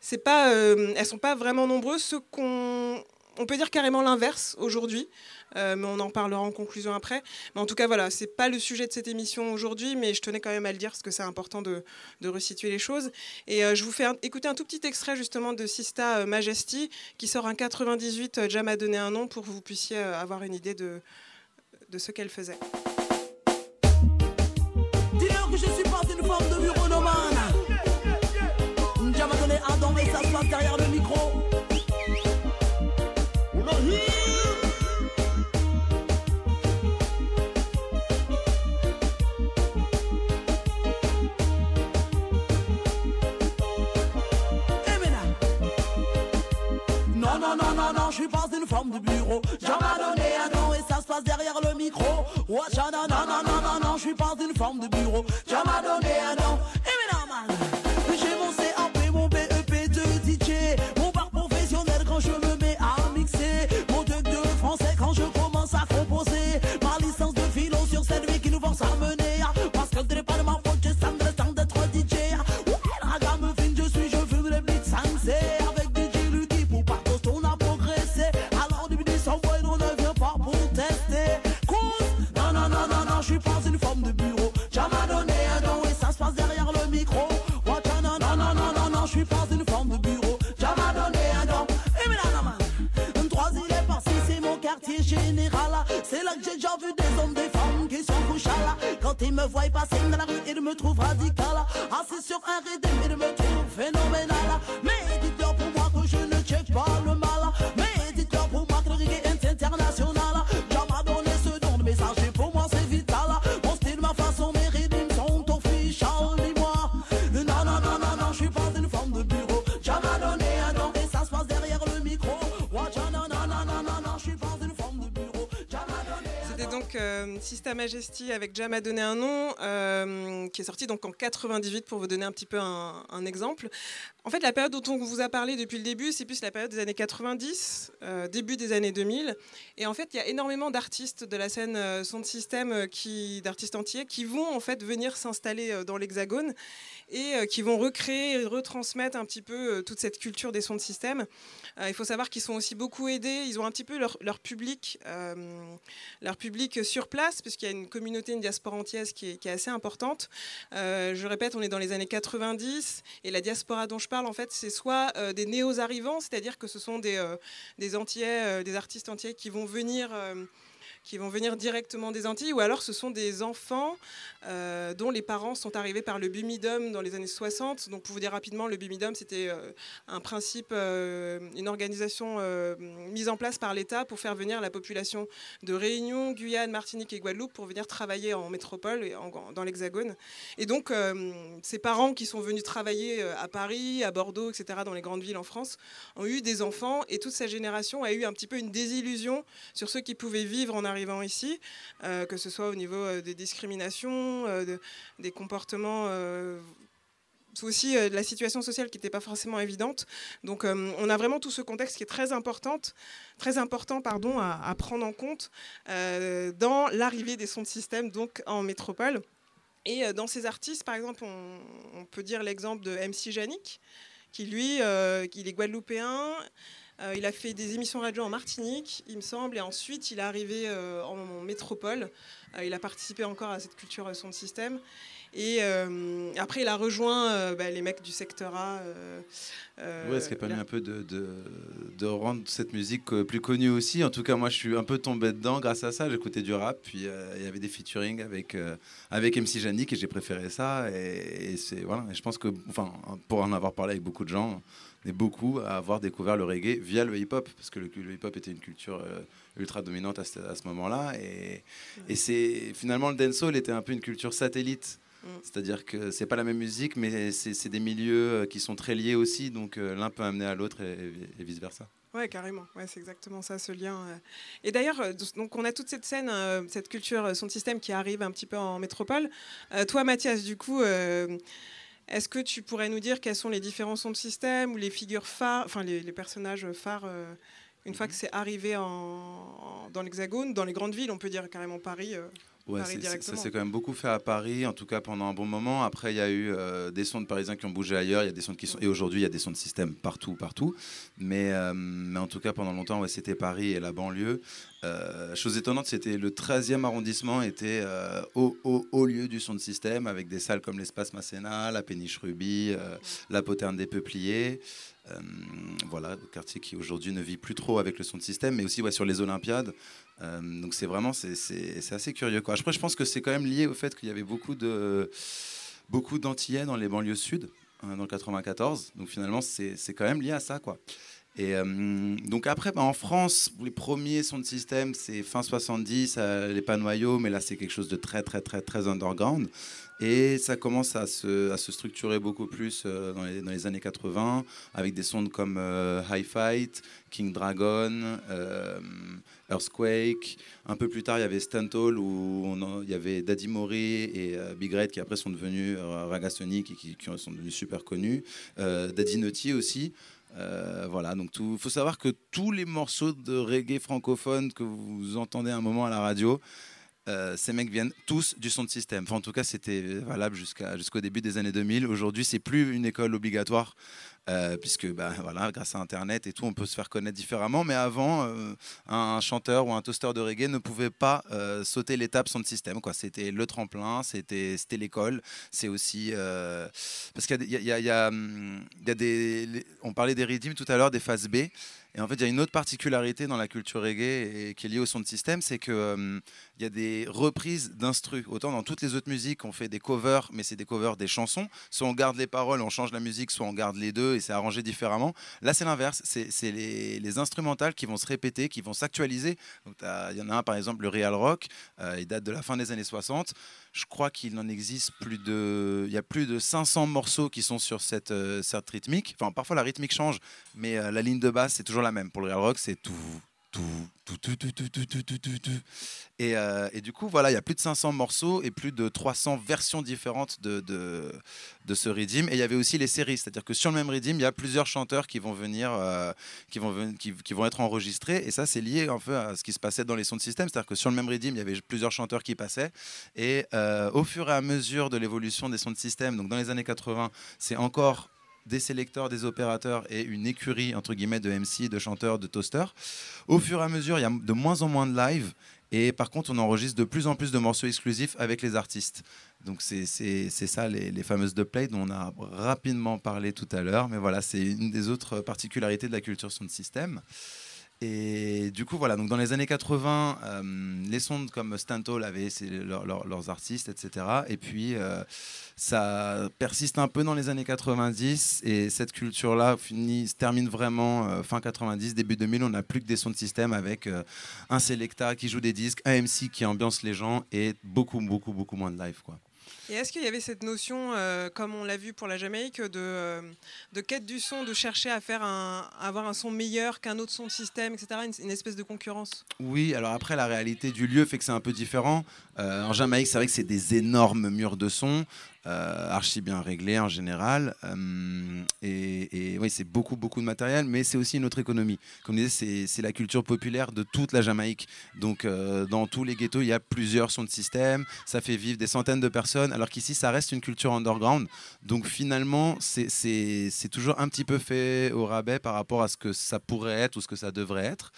c'est pas, euh, elles ne sont pas vraiment nombreuses. Ce qu'on, on peut dire carrément l'inverse aujourd'hui, euh, mais on en parlera en conclusion après. Mais en tout cas, voilà, ce n'est pas le sujet de cette émission aujourd'hui, mais je tenais quand même à le dire parce que c'est important de, de resituer les choses. Et euh, je vous fais un, écouter un tout petit extrait justement de Sista euh, Majesty, qui sort un quatre-vingt-dix-huit, euh, Jam a donné un nom, pour que vous puissiez euh, avoir une idée de, de ce qu'elle faisait. Dis-leur que je suis pas une forme de bureaunomane. Jam a donné un nom et s'assoit derrière le micro. Non, non, non, non, non, je suis pas une forme de bureau. Jam a donné un nom et ça se passe derrière le micro. Ouais, non, non, non, non, non, non, je suis pas une forme de bureau. Jam a donné un nom. Et mais normal. J'ai mon C A P, mon B E P de D J, mon bar professionnel quand je me mets à mixer, mon doc de français quand je commence à composer, ma licence de philo sur celle qui nous force à mener. Parce que n'est pas de ma faute, ça me tente d'être D J. Ouh, la raga me filme, je suis, je fume les blitz sensés. C'est là que j'ai déjà vu des hommes, des femmes qui sont couchés là. Quand ils me voient passer dans la rue, ils me trouvent radical. Assis sur un rédem, ils me trouvent phénoménal. Mais dites-leur pour moi que je ne check pas le mal. Mais dites-leur pour moi que le reggae est international. Jam m'a donné ce don de message et pour moi c'est vital. Mon style, ma façon, mes rythmes sont officiels. Dis-moi, non, non, non, non, non, je suis pas une forme de bureau. Jam m'a donné un don et ça se passe derrière le micro. Euh, Sista Majesty avec Jam a donné un nom, euh, qui est sorti donc en quatre-vingt-dix-huit, pour vous donner un petit peu un, un exemple. En fait, la période dont on vous a parlé depuis le début, c'est plus la période des années quatre-vingt-dix, euh, début des années deux mille. Et en fait, il y a énormément d'artistes de la scène euh, sound system, qui, d'artistes entiers, qui vont en fait venir s'installer euh, dans l'Hexagone et euh, qui vont recréer, retransmettre un petit peu euh, toute cette culture des sound system. Euh, il faut savoir qu'ils sont aussi beaucoup aidés. Ils ont un petit peu leur, leur public, euh, leur public sur place, puisqu'il y a une communauté, une diaspora antillaise qui est, qui est assez importante. Euh, je répète, on est dans les années quatre-vingt-dix, et la diaspora dont je parle, en fait, c'est soit euh, des néo-arrivants, c'est-à-dire que ce sont des, euh, des Antillais, euh, des artistes antillais qui vont venir... Euh, qui vont venir directement des Antilles, ou alors ce sont des enfants euh, dont les parents sont arrivés par le Bumidum dans les années soixante. Donc pour vous dire rapidement, le Bumidum, c'était euh, un principe, euh, une organisation euh, mise en place par l'État pour faire venir la population de Réunion, Guyane, Martinique et Guadeloupe pour venir travailler en métropole et en, dans l'Hexagone. Et donc euh, ces parents qui sont venus travailler à Paris, à Bordeaux, et cetera, dans les grandes villes en France, ont eu des enfants, et toute cette génération a eu un petit peu une désillusion sur ceux qui pouvaient vivre en arrière ici, euh, que ce soit au niveau euh, des discriminations, euh, de, des comportements, euh, aussi euh, de la situation sociale qui n'était pas forcément évidente. Donc euh, on a vraiment tout ce contexte qui est très important, très important pardon, à, à prendre en compte euh, dans l'arrivée des sons de système donc, en métropole. Et euh, dans ces artistes, par exemple, on, on peut dire l'exemple de M C Janik, qui lui, euh, il est guadeloupéen. Euh, il a fait des émissions radio en Martinique, il me semble, et ensuite il est arrivé euh, en, en métropole. Euh, il a participé encore à cette culture son système. Et euh, après, il a rejoint euh, bah, les mecs du secteur A. Euh, euh, ouais, ce qui a permis là. un peu de, de, de rendre cette musique euh, plus connue aussi. En tout cas, moi, je suis un peu tombé dedans grâce à ça. J'écoutais du rap, puis euh, il y avait des featuring avec, euh, avec M C Janik, et j'ai préféré ça. Et, et, c'est, voilà, et je pense que, enfin, pour en avoir parlé avec beaucoup de gens, on est beaucoup à avoir découvert le reggae via le hip-hop, parce que le, le hip-hop était une culture euh, ultra dominante à ce, à ce moment-là. Et, ouais. et c'est, finalement, le dancehall était un peu une culture satellite. C'est-à-dire que c'est pas la même musique, mais c'est, c'est des milieux qui sont très liés aussi, donc l'un peut amener à l'autre et, et vice-versa. Ouais, carrément. Ouais, c'est exactement ça, ce lien. Et d'ailleurs, donc on a toute cette scène, cette culture, son système qui arrive un petit peu en métropole. Euh, toi, Mathias, du coup, euh, est-ce que tu pourrais nous dire quels sont les différents sons de système ou les figures phares, enfin les, les personnages phares euh, une mm-hmm. fois que c'est arrivé en, en, dans l'Hexagone, dans les grandes villes, on peut dire carrément Paris. Euh, Ouais, c'est, c'est, ça s'est quand même beaucoup fait à Paris, en tout cas pendant un bon moment. Après, il y a eu euh, des sons de Parisiens qui ont bougé ailleurs, il y a des sons qui sont... et aujourd'hui, il y a des sons de système partout, partout. Mais, euh, mais en tout cas, pendant longtemps, ouais, c'était Paris et la banlieue. Euh, chose étonnante, c'était le treizième arrondissement était euh, au, au, au lieu du son de système, avec des salles comme l'Espace Masséna, la Péniche Ruby, euh, la Poterne des Peupliers. Euh, voilà, quartier qui aujourd'hui ne vit plus trop avec le son de système, mais aussi ouais, sur les Olympiades. Euh, donc c'est vraiment, c'est, c'est, c'est assez curieux, quoi. Après, je pense que c'est quand même lié au fait qu'il y avait beaucoup, de, beaucoup d'Antillais dans les banlieues sud, hein, dans le quatre-vingt-quatorze. Donc finalement, c'est, c'est quand même lié à ça, quoi. Et euh, donc après, bah, en France, les premiers sons de système, c'est fin soixante-dix, euh, les Panoyaux, mais là, c'est quelque chose de très, très, très, très underground. Et ça commence à se, à se structurer beaucoup plus euh, dans, les, dans les années quatre-vingt, avec des sondes comme euh, High Fight, King Dragon, euh, Earthquake. Un peu plus tard, il y avait Stantol, où il y avait Daddy Mori et euh, Big Red, qui après sont devenus euh, Raga Sonic, et qui, qui sont devenus super connus. Euh, Daddy Naughty aussi. Euh, voilà, donc il faut savoir que tous les morceaux de reggae francophone que vous entendez un moment à la radio, Euh, ces mecs viennent tous du son de système. Enfin, en tout cas, c'était valable jusqu'à, jusqu'au début des années deux mille. Aujourd'hui, c'est plus une école obligatoire, euh, puisque bah, voilà, grâce à Internet et tout, on peut se faire connaître différemment. Mais avant, euh, un chanteur ou un toaster de reggae ne pouvait pas euh, sauter l'étape son de système, quoi. C'était le tremplin, c'était, c'était l'école. C'est aussi... Euh, parce qu'il y a, y a, y a, y a des... Les, on parlait des rythmes tout à l'heure, des phases B. Et en fait, il y a une autre particularité dans la culture reggae et qui est liée au son de système, c'est qu'il euh, y a des reprises d'instrus. Autant dans toutes les autres musiques, on fait des covers, mais c'est des covers des chansons. Soit on garde les paroles, on change la musique, soit on garde les deux et c'est arrangé différemment. Là, c'est l'inverse. C'est, c'est les, les instrumentales qui vont se répéter, qui vont s'actualiser. Il y en a un, par exemple, le Real Rock. Euh, il date de la fin des années soixante. Je crois qu'il en existe plus de... Il y a plus de cinq cents morceaux qui sont sur cette, euh, cette rythmique. Enfin, parfois, la rythmique change, mais euh, la ligne de basse, c'est toujours la même. Pour le Real Rock, c'est tout, tout, tout, tout, tout, tout, tout, tout, tout, tout, tout. Et, euh, et du coup, voilà, il y a plus de cinq cents morceaux et plus de trois cents versions différentes de, de, de ce rythme. Et il y avait aussi les séries, c'est-à-dire que sur le même rythme, il y a plusieurs chanteurs qui vont venir, euh, qui vont, qui, qui vont être enregistrés. Et ça, c'est lié un peu à ce qui se passait dans les sons de système, c'est-à-dire que sur le même rythme, il y avait plusieurs chanteurs qui passaient. Et euh, au fur et à mesure de l'évolution des sons de système, donc dans les années quatre-vingt, c'est encore des sélecteurs, des opérateurs et une écurie, entre guillemets, de M C, de chanteurs, de toasters. Au fur et à mesure, il y a de moins en moins de live Et par contre, on enregistre de plus en plus de morceaux exclusifs avec les artistes. Donc c'est ça, les, les fameuses dubplates dont on a rapidement parlé tout à l'heure. Mais voilà, c'est une des autres particularités de la culture sound system. Et du coup, voilà, donc dans les années quatre-vingts, euh, les sondes comme Stantol avaient leur, leur, leurs artistes, et cetera. Et puis, euh, ça persiste un peu dans les années quatre-vingt-dix. Et cette culture-là se termine vraiment euh, fin quatre-vingt-dix, début deux mille. On n'a plus que des sons de système avec euh, un Selecta qui joue des disques, un M C qui ambiance les gens et beaucoup, beaucoup, beaucoup moins de live, quoi. Et est-ce qu'il y avait cette notion, euh, comme on l'a vu pour la Jamaïque, de, euh, de quête du son, de chercher à, faire un, à avoir un son meilleur qu'un autre son de système, et cetera, une, une espèce de concurrence? Oui, alors après, la réalité du lieu fait que c'est un peu différent. Euh, en Jamaïque, c'est vrai que c'est des énormes murs de son, euh, archi bien réglés en général. Euh, et, et oui, c'est beaucoup, beaucoup de matériel, mais c'est aussi une autre économie. Comme je disais, c'est la culture populaire de toute la Jamaïque. Donc, euh, dans tous les ghettos, il y a plusieurs sons de système. Ça fait vivre des centaines de personnes. Alors qu'ici, ça reste une culture underground. Donc finalement, c'est toujours un petit peu fait au rabais par rapport à ce que ça pourrait être ou ce que ça devrait être.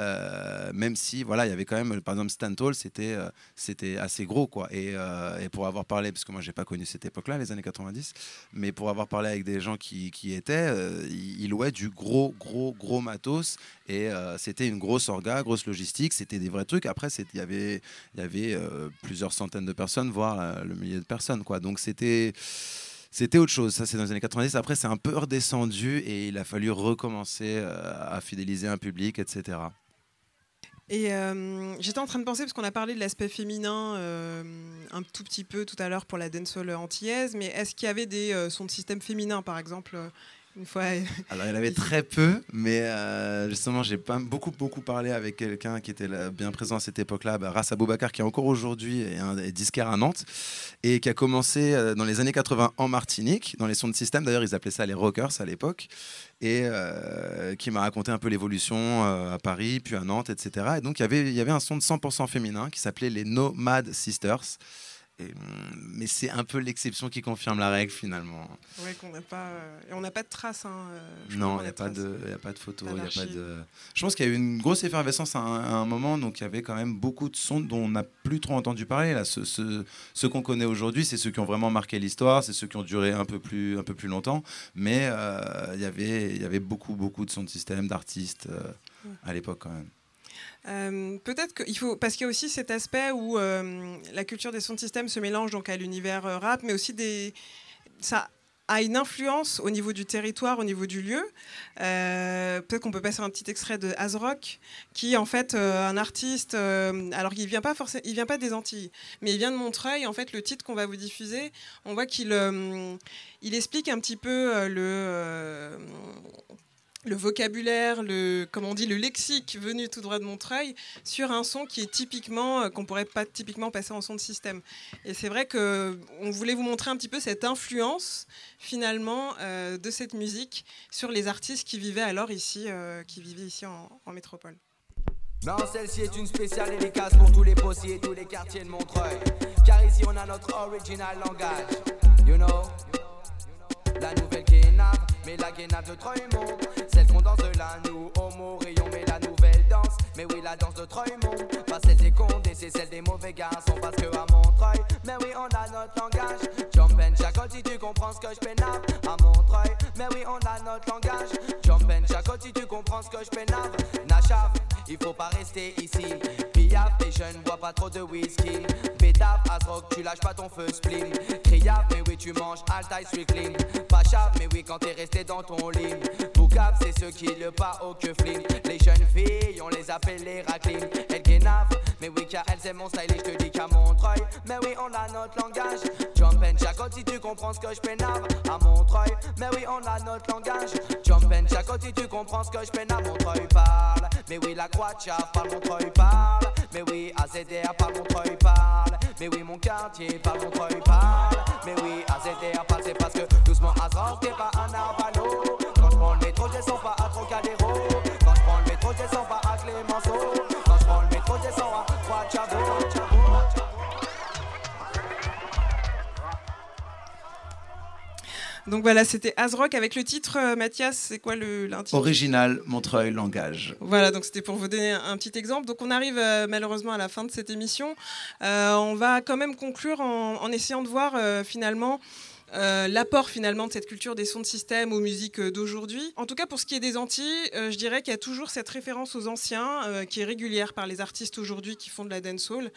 Euh, même si, voilà, il y avait quand même, par exemple, Stantol, c'était euh, c'était assez gros, quoi. Et, euh, et pour avoir parlé, parce que moi, j'ai pas connu cette époque-là, les années quatre-vingt-dix, mais pour avoir parlé avec des gens qui, qui étaient, euh, ils louaient du gros, gros, gros matos. Et euh, c'était une grosse orga, grosse logistique, c'était des vrais trucs. Après, il y avait, y avait euh, plusieurs centaines de personnes, voire euh, le millier de personnes, quoi. Donc, c'était... C'était autre chose, ça c'est dans les années quatre-vingt-dix. Après, c'est un peu redescendu et il a fallu recommencer à fidéliser un public, et cetera. Et euh, j'étais en train de penser, parce qu'on a parlé de l'aspect féminin euh, un tout petit peu tout à l'heure pour la dancehall antillaise, mais est-ce qu'il y avait des euh, sons de système féminin, par exemple? Une fois... Alors, il y en avait très peu, mais euh, justement, j'ai beaucoup, beaucoup parlé avec quelqu'un qui était là, bien présent à cette époque-là, bah, Ras Aboubacar, qui est encore aujourd'hui est, est disquaire à Nantes, et qui a commencé euh, dans les années quatre-vingts en Martinique, dans les sons de système. D'ailleurs, ils appelaient ça les rockers à l'époque, et euh, qui m'a raconté un peu l'évolution euh, à Paris, puis à Nantes, et cetera. Et donc, il y avait, il y avait un son de cent pour cent féminin qui s'appelait les Nomad Sisters. Mais c'est un peu l'exception qui confirme la règle finalement. Ouais, qu'on n'a pas, euh, on n'a pas de traces. Hein, euh, non, il n'y a, a pas de photos. Y a pas de... Je pense qu'il y a eu une grosse effervescence à un, à un moment, donc il y avait quand même beaucoup de sons dont on n'a plus trop entendu parler. Là, ce, ce, ceux qu'on connaît aujourd'hui, c'est ceux qui ont vraiment marqué l'histoire, c'est ceux qui ont duré un peu plus, un peu plus longtemps. Mais euh, y avait, y avait beaucoup, beaucoup de sons de système, d'artistes euh, ouais. à l'époque quand même. Euh, peut-être qu'il faut, parce qu'il y a aussi cet aspect où euh, la culture des sons de système se mélange donc à l'univers euh, rap, mais aussi des, ça a une influence au niveau du territoire, au niveau du lieu. Euh, peut-être qu'on peut passer un petit extrait de Azrock, qui est en fait euh, un artiste, euh, alors qu'il vient pas forcément, il vient pas des Antilles, mais il vient de Montreuil. En fait, le titre qu'on va vous diffuser, on voit qu'il euh, il explique un petit peu euh, le euh, le vocabulaire, le, comment on dit, le lexique venu tout droit de Montreuil sur un son qui est typiquement, qu'on pourrait pas typiquement passer en son de système. Et c'est vrai qu'on voulait vous montrer un petit peu cette influence finalement euh, de cette musique sur les artistes qui vivaient alors ici, euh, qui vivaient ici en, en métropole. Non, celle-ci est une spéciale dédicace pour tous les possiers et tous les quartiers de Montreuil, car ici on a notre original langage, you know, la nouvelle guénave, mais la guénave de Troymont, celle qu'on danse de la nous, homo, rayon, mais la nouvelle danse, mais oui la danse de Troymont, pas celle des condés, c'est celle des mauvais garçons, parce que à Montreuil, mais oui on a notre langage, jump and jackal si tu comprends ce que je pénave, à Montreuil, mais oui on a notre langage, jump and jackal si tu comprends ce que je pénave, nachave, il faut pas rester ici, pillave, et je ne bois pas trop de whisky, pétave, Azrock, tu lâches pas ton feu spleen, criave, mais oui tu manges, altaï, sweetling, pas chave, mais oui quand t'es resté dans ton lit. Boucave, c'est ceux qui le pas au que fling. Les jeunes filles, on les appelle les raclines. Elles guénavent, mais oui car elles aiment mon style. Et je te dis qu'à Montreuil, mais oui on a notre langage, jump and jackal si tu comprends ce que je pénave. À Montreuil, mais oui on a notre langage, jump and jackal si tu comprends ce que je pénave. Montreuil parle, mais oui la croix de chave parle. Montreuil parle, mais oui A Z R parle. Montreuil parle, mais oui mon quartier parle. Montreuil parle, mais oui A Z R parle. C'est parce que doucement Azrock t'es pas un arvalo. Quand je prends le métro, je descends pas à Trocadéro. Quand je prends le métro, je descends pas à Clémenceau. Quand je prends le métro, je descends à Guachavo. Donc voilà, c'était Azrock avec le titre, euh, Mathias, c'est quoi le l'intitulé ? Original, Montreuil, langage. Voilà, donc c'était pour vous donner un, un petit exemple. Donc on arrive euh, malheureusement à la fin de cette émission. Euh, on va quand même conclure en, en essayant de voir euh, finalement... Euh, l'apport finalement de cette culture des sons de système aux musiques euh, d'aujourd'hui. En tout cas pour ce qui est des Antilles, euh, je dirais qu'il y a toujours cette référence aux anciens euh, qui est régulière par les artistes aujourd'hui qui font de la dancehall.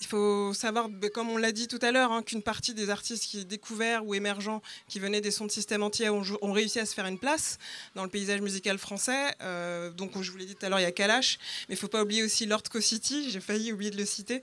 Il faut savoir, comme on l'a dit tout à l'heure, hein, qu'une partie des artistes qui découverts ou émergents qui venaient des sons de système antillais ont, ont réussi à se faire une place dans le paysage musical français. Euh, donc je vous l'ai dit tout à l'heure, il y a Kalash, mais il ne faut pas oublier aussi Lord Kossity, j'ai failli oublier de le citer.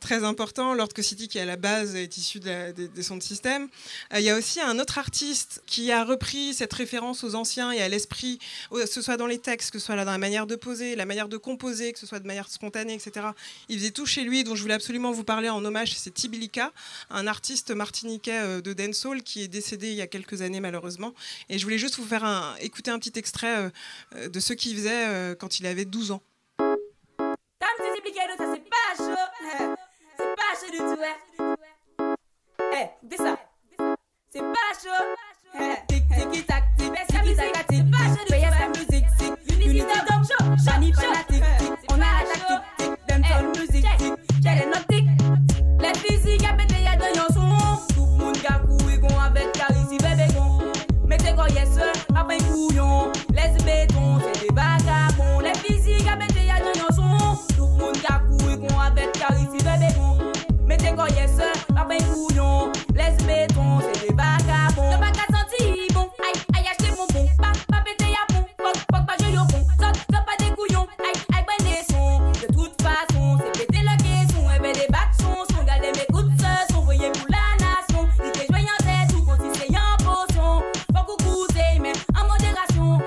Très important, Lord Kossity qui à la base est issu de la, des, des sons de système. Il y a aussi un autre artiste qui a repris cette référence aux anciens et à l'esprit, que ce soit dans les textes, que ce soit dans la manière de poser, la manière de composer, que ce soit de manière spontanée, et cetera. Il faisait tout chez lui, dont je voulais absolument vous parler en hommage, c'est Tibilika, un artiste martiniquais de dancehall qui est décédé il y a quelques années malheureusement. Et je voulais juste vous faire un, écouter un petit extrait de ce qu'il faisait quand il avait douze ans. C'est pas chaud, c'est pas chaud du tout. Eh, descends. C'est pas chaud. Tic tic tac tic tic tac tic. Payez la musique, tic. Unité d'homme chaud, j'anime la tic tic. On a la tic tic, dance on music tic. J'ai les notes tic. Les physiques à péter y'a de yon son. Tout le monde a couru gon avec Carici bébé gon. Mettez quoi yes sir, après couillon. Les bétons, c'est des vagabonds. Les physiques à péter y'a de yon son. Tout le monde a couru gon avec Carici bébé gon. Mettez quoi yes sir, après couillon. Les bétons, c'est des vagabonds. Le bac à senti bon, aïe, aïe, acheter mon bon. Pas, pas péter à bon, fuck, fuck, pas joli au bon. Sors, sors pas des couillons, aïe, aïe, bonne leçon. De toute façon, c'est péter la question. Et ben des bacs sont, sont galés, mes coups de seins sont voyés pour la nation. Il était joyeux en tête, tout quand il s'est en potion. Faut qu'on cousait, mais en modération.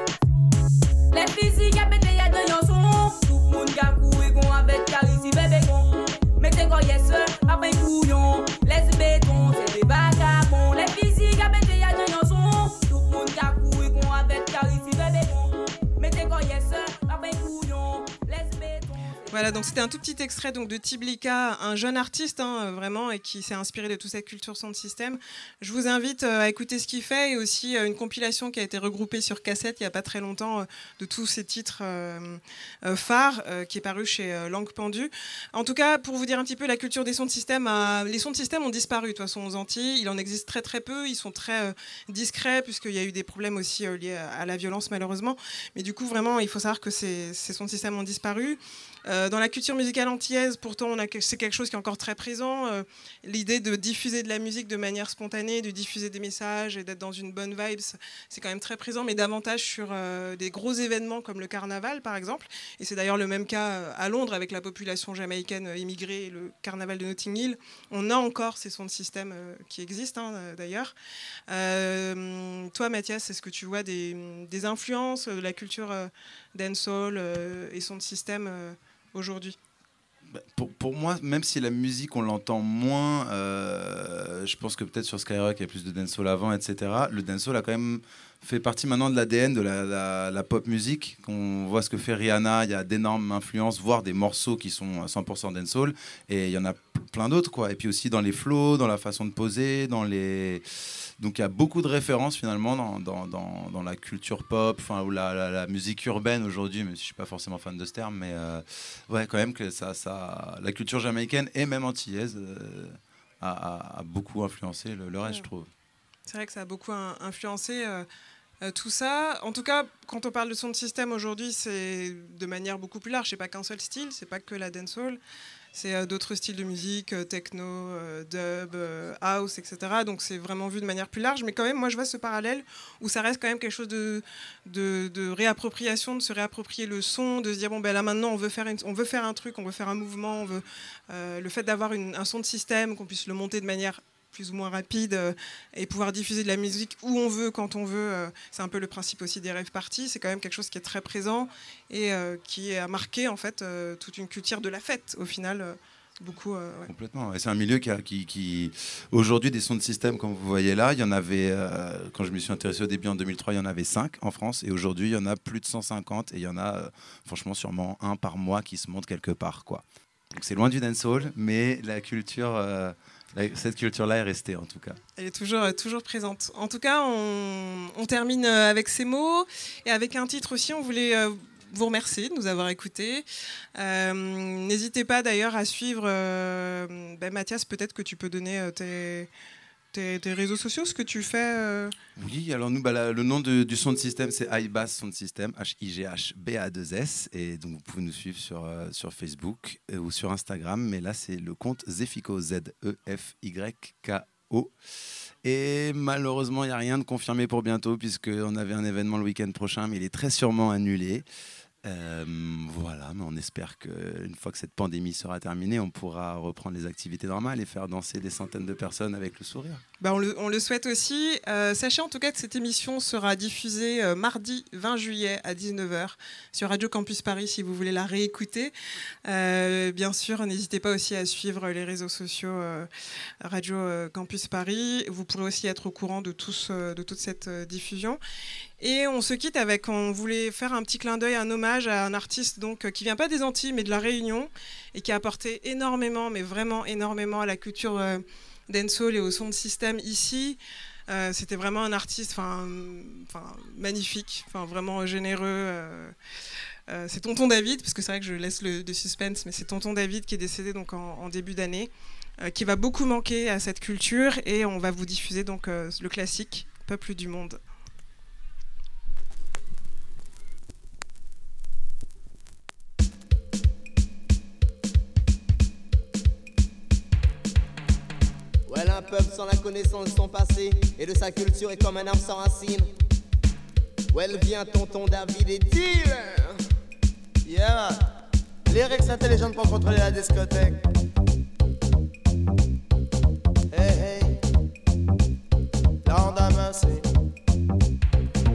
Les physiques à péter à deux yon sont. Tout le monde a couru gon avec Carici, bébé gon. Mettez quoi, yes, sir, après couillon. Les bétons, c'est des vagabonds. Les physiques à péter y'a de yon son. Tout le monde a couru qu'on avec Carici bébé bon. Mettez quoi, yes, sir, après couillon. Les bétons. Voilà, donc c'était un tout petit extrait donc, de Tibilika, un jeune artiste hein, vraiment, et qui s'est inspiré de toute cette culture son de système. Je vous invite euh, à écouter ce qu'il fait et aussi euh, une compilation qui a été regroupée sur cassette il n'y a pas très longtemps euh, de tous ces titres euh, euh, phares euh, qui est paru chez euh, Langue Pendue. En tout cas, pour vous dire un petit peu, la culture des sons de système, euh, les sons de système ont disparu de toute façon aux Antilles. Il en existe très très peu, ils sont très euh, discrets puisqu'il y a eu des problèmes aussi euh, liés à la violence malheureusement. Mais du coup, vraiment, il faut savoir que ces, ces sons de système ont disparu. Euh, dans la culture musicale antillaise, pourtant, on a, c'est quelque chose qui est encore très présent. Euh, l'idée de diffuser de la musique de manière spontanée, de diffuser des messages et d'être dans une bonne vibe, c'est quand même très présent, mais davantage sur euh, des gros événements comme le carnaval, par exemple. Et c'est d'ailleurs le même cas à Londres avec la population jamaïcaine immigrée et le carnaval de Notting Hill. On a encore ces sons de système euh, qui existent, hein, d'ailleurs. Euh, toi, Mathias, est-ce que tu vois des, des influences de la culture euh, dancehall euh, et sons de système euh, aujourd'hui? Pour, pour moi, même si la musique on l'entend moins, euh, je pense que peut-être sur Skyrock il y a plus de dancehall avant, et cetera. Le dancehall a quand même fait partie maintenant de l'A D N de la, la, la pop musique. On voit ce que fait Rihanna, il y a d'énormes influences, voire des morceaux qui sont cent pour cent dancehall, et il y en a plein d'autres quoi. Et puis aussi dans les flows, dans la façon de poser, dans les... Donc il y a beaucoup de références finalement dans, dans, dans, dans la culture pop, enfin, ou la, la, la musique urbaine aujourd'hui, mais je ne suis pas forcément fan de ce terme, mais euh, ouais, quand même que ça, ça, la culture jamaïcaine et même antillaise euh, a, a, a beaucoup influencé le, le reste, ouais. Je trouve. C'est vrai que ça a beaucoup influencé euh, euh, tout ça. En tout cas, quand on parle de son de système aujourd'hui, c'est de manière beaucoup plus large. Ce n'est pas qu'un seul style, ce n'est pas que la dancehall. C'est euh, d'autres styles de musique, euh, techno, euh, dub, euh, house, et cetera. Donc c'est vraiment vu de manière plus large. Mais quand même, moi, je vois ce parallèle où ça reste quand même quelque chose de, de, de réappropriation, de se réapproprier le son, de se dire, bon, ben là, maintenant, on veut faire, une, on veut faire un truc, on veut faire un mouvement, on veut, euh, le fait d'avoir une, un son de système, qu'on puisse le monter de manière plus ou moins rapide euh, et pouvoir diffuser de la musique où on veut, quand on veut. Euh, c'est un peu le principe aussi des rave parties. C'est quand même quelque chose qui est très présent et euh, qui a marqué en fait euh, toute une culture de la fête au final. Euh, beaucoup. Euh, ouais. Complètement. Et c'est un milieu qui, a, qui, qui... aujourd'hui des sons de système comme vous voyez là, il y en avait euh, quand je me suis intéressé au début en deux mille trois, il y en avait cinq en France et aujourd'hui il y en a plus de cent cinquante et il y en a euh, franchement sûrement un par mois qui se monte quelque part quoi. Donc c'est loin du dancehall, mais la culture euh, Cette culture-là est restée, en tout cas. Elle est toujours, toujours présente. En tout cas, on, on termine avec ces mots et avec un titre aussi. On voulait vous remercier de nous avoir écoutés. Euh, n'hésitez pas d'ailleurs à suivre... Euh, ben Mathias, peut-être que tu peux donner tes... Tes, tes réseaux sociaux, ce que tu fais euh... Oui, alors nous, bah, la, le nom de, du sound system, c'est High Bass Sound System, H I G H B A deux S. Et donc, vous pouvez nous suivre sur, euh, sur Facebook euh, ou sur Instagram. Mais là, c'est le compte Zefiko, Z E F Y K O. Et malheureusement, il n'y a rien de confirmé pour bientôt, puisqu'on avait un événement le week-end prochain, mais il est très sûrement annulé. Euh, voilà, mais on espère qu'une fois que cette pandémie sera terminée, on pourra reprendre les activités normales et faire danser des centaines de personnes avec le sourire. Bah on, le, on le souhaite aussi. Euh, sachez en tout cas que cette émission sera diffusée euh, mardi vingt juillet à dix-neuf heures sur Radio Campus Paris si vous voulez la réécouter. Euh, bien sûr, n'hésitez pas aussi à suivre les réseaux sociaux euh, Radio euh, Campus Paris. Vous pourrez aussi être au courant de, tous, euh, de toute cette euh, diffusion. Et on se quitte avec, on voulait faire un petit clin d'œil, un hommage à un artiste donc, qui ne vient pas des Antilles mais de la Réunion et qui a apporté énormément, mais vraiment énormément à la culture euh, dancehall et au sound system ici. Euh, c'était vraiment un artiste enfin, enfin, magnifique, enfin, vraiment généreux. Euh, euh, c'est Tonton David, parce que c'est vrai que je laisse le, le suspense, mais c'est Tonton David qui est décédé donc, en, en début d'année, euh, qui va beaucoup manquer à cette culture et on va vous diffuser donc, euh, le classique « Peuple du monde ». Ouais, un peuple sans la connaissance de son passé et de sa culture est comme un arbre sans racines. Ouais, elle vient Tonton David et deal. Yeah, les Rex intelligents pour contrôler la discothèque. Hey, hey, dans la main c'est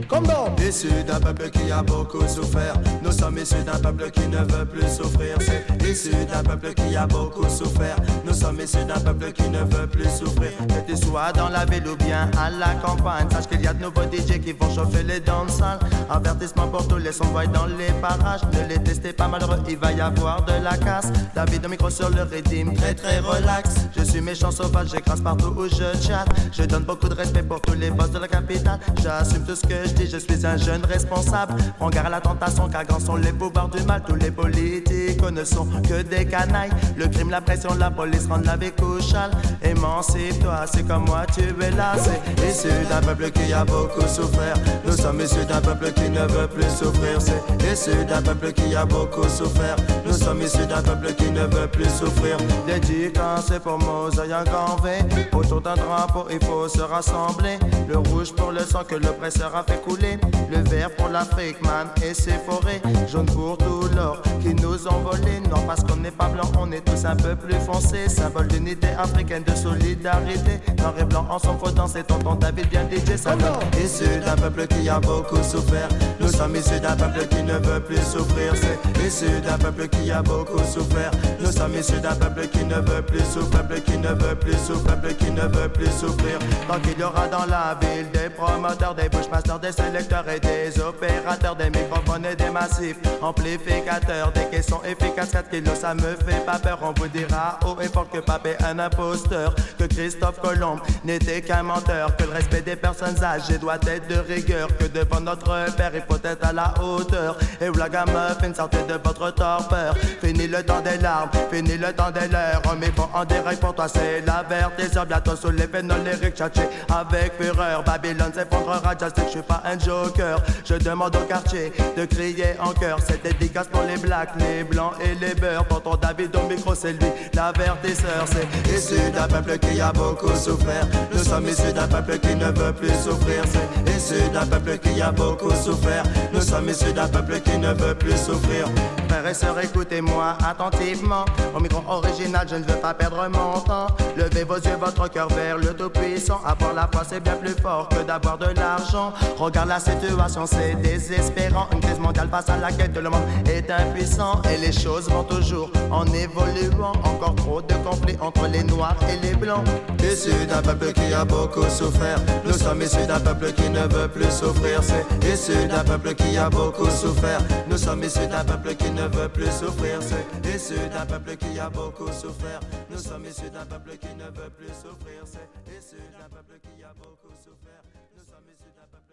comme dans. Issus d'un peuple qui a beaucoup souffert, nous sommes issus d'un peuple qui ne veut plus souffrir. C'est issus d'un peuple qui a beaucoup souffert, nous sommes issus d'un peuple qui ne veut plus souffrir. Que tu sois dans la ville ou bien à la campagne, sache qu'il y a de nouveaux D J qui vont chauffer les danses-salles. Avertissement pour tous les envoyés dans les parages, ne les testez pas malheureux, il va y avoir de la casse. David au micro sur le rythme, très très relax. Je suis méchant sauvage, j'écrase partout où je chatte. Je donne beaucoup de respect pour tous les boss de la capitale. J'assume tout ce que je dis, je suis un jeune responsable. Prends garde à la tentation car grands sont les pouvoirs du mal. Tous les politiques ne sont que des canailles. Le crime, la pression, la police rendent la vie couchale. Émancipe-toi, c'est comme moi tu es là. C'est issu d'un peuple qui a beaucoup souffert, nous sommes issus d'un peuple qui ne veut plus souffrir. C'est issu d'un peuple qui a beaucoup souffert, nous sommes issus d'un peuple qui ne veut plus souffrir. Dédicacé pour Mosaïque Créole. Autour d'un drapeau il faut se rassembler. Le rouge pour le sang que l'oppresseur a fait couler, le vert pour l'Afrique, man, et ses forêts, jaune pour tout l'or qui nous ont volé. Non, parce qu'on n'est pas blanc, on est tous un peu plus foncé. Symbole d'unité africaine, de solidarité. Noir et blanc en son faux dans ses tontons David bien D J. Sommes issus d'un peuple qui a beaucoup souffert, nous sommes issus d'un peuple qui ne veut plus souffrir. C'est issus d'un peuple qui a beaucoup souffert, nous sommes issus d'un peuple qui ne veut plus souffrir, peuple qui ne veut plus souffrir, peuple qui ne veut plus souffrir. Tant qu'il y aura dans la ville des promoteurs, des pushmasters, des sélecteurs et des opérateurs, des microphones et des massifs amplificateurs, des caissons efficaces, quatre kilos, ça me fait pas peur. On vous dira haut et fort que Pape est un imposteur, que Christophe Colomb n'était qu'un menteur, que le respect des personnes âgées doit être de rigueur, que devant notre père il faut être à la hauteur. Et Blagamuffin, sortez de votre torpeur. Fini le temps des larmes, fini le temps des leurs. Mais bon, en direct pour toi c'est la vertiseur. Bientôt sous les veines dans les ricochets avec fureur. Babylone s'effondrera, just je suis pas un joke. Je demande au quartier de crier en chœur. C'est dédicace pour les blacks, les blancs et les beurs. Tonton David au micro, c'est lui l'avertisseur. C'est issu d'un peuple qui a beaucoup souffert, nous sommes issus d'un peuple qui ne veut plus souffrir. C'est issu d'un peuple qui a beaucoup souffert, nous sommes issus d'un peuple qui ne veut plus souffrir. Frères et sœurs, écoutez-moi attentivement. Au micro original, je ne veux pas perdre mon temps. Levez vos yeux, votre cœur vers le tout puissant. Avoir la foi, c'est bien plus fort que d'avoir de l'argent. Regarde la situation situation c'est désespérant. Une crise mondiale face à laquelle le monde est impuissant. Et les choses vont toujours en évoluant. Encore trop de conflits entre les noirs et les blancs. Issus d'un peuple qui a beaucoup souffert. Nous sommes issus d'un peuple qui ne veut plus souffrir. C'est issus d'un peuple qui a beaucoup souffert. Nous sommes issus d'un peuple qui ne veut plus souffrir. C'est issus d'un peuple qui a beaucoup souffert. Nous sommes issus d'un peuple qui ne veut plus souffrir. C'est issus d'un peuple qui a beaucoup souffert.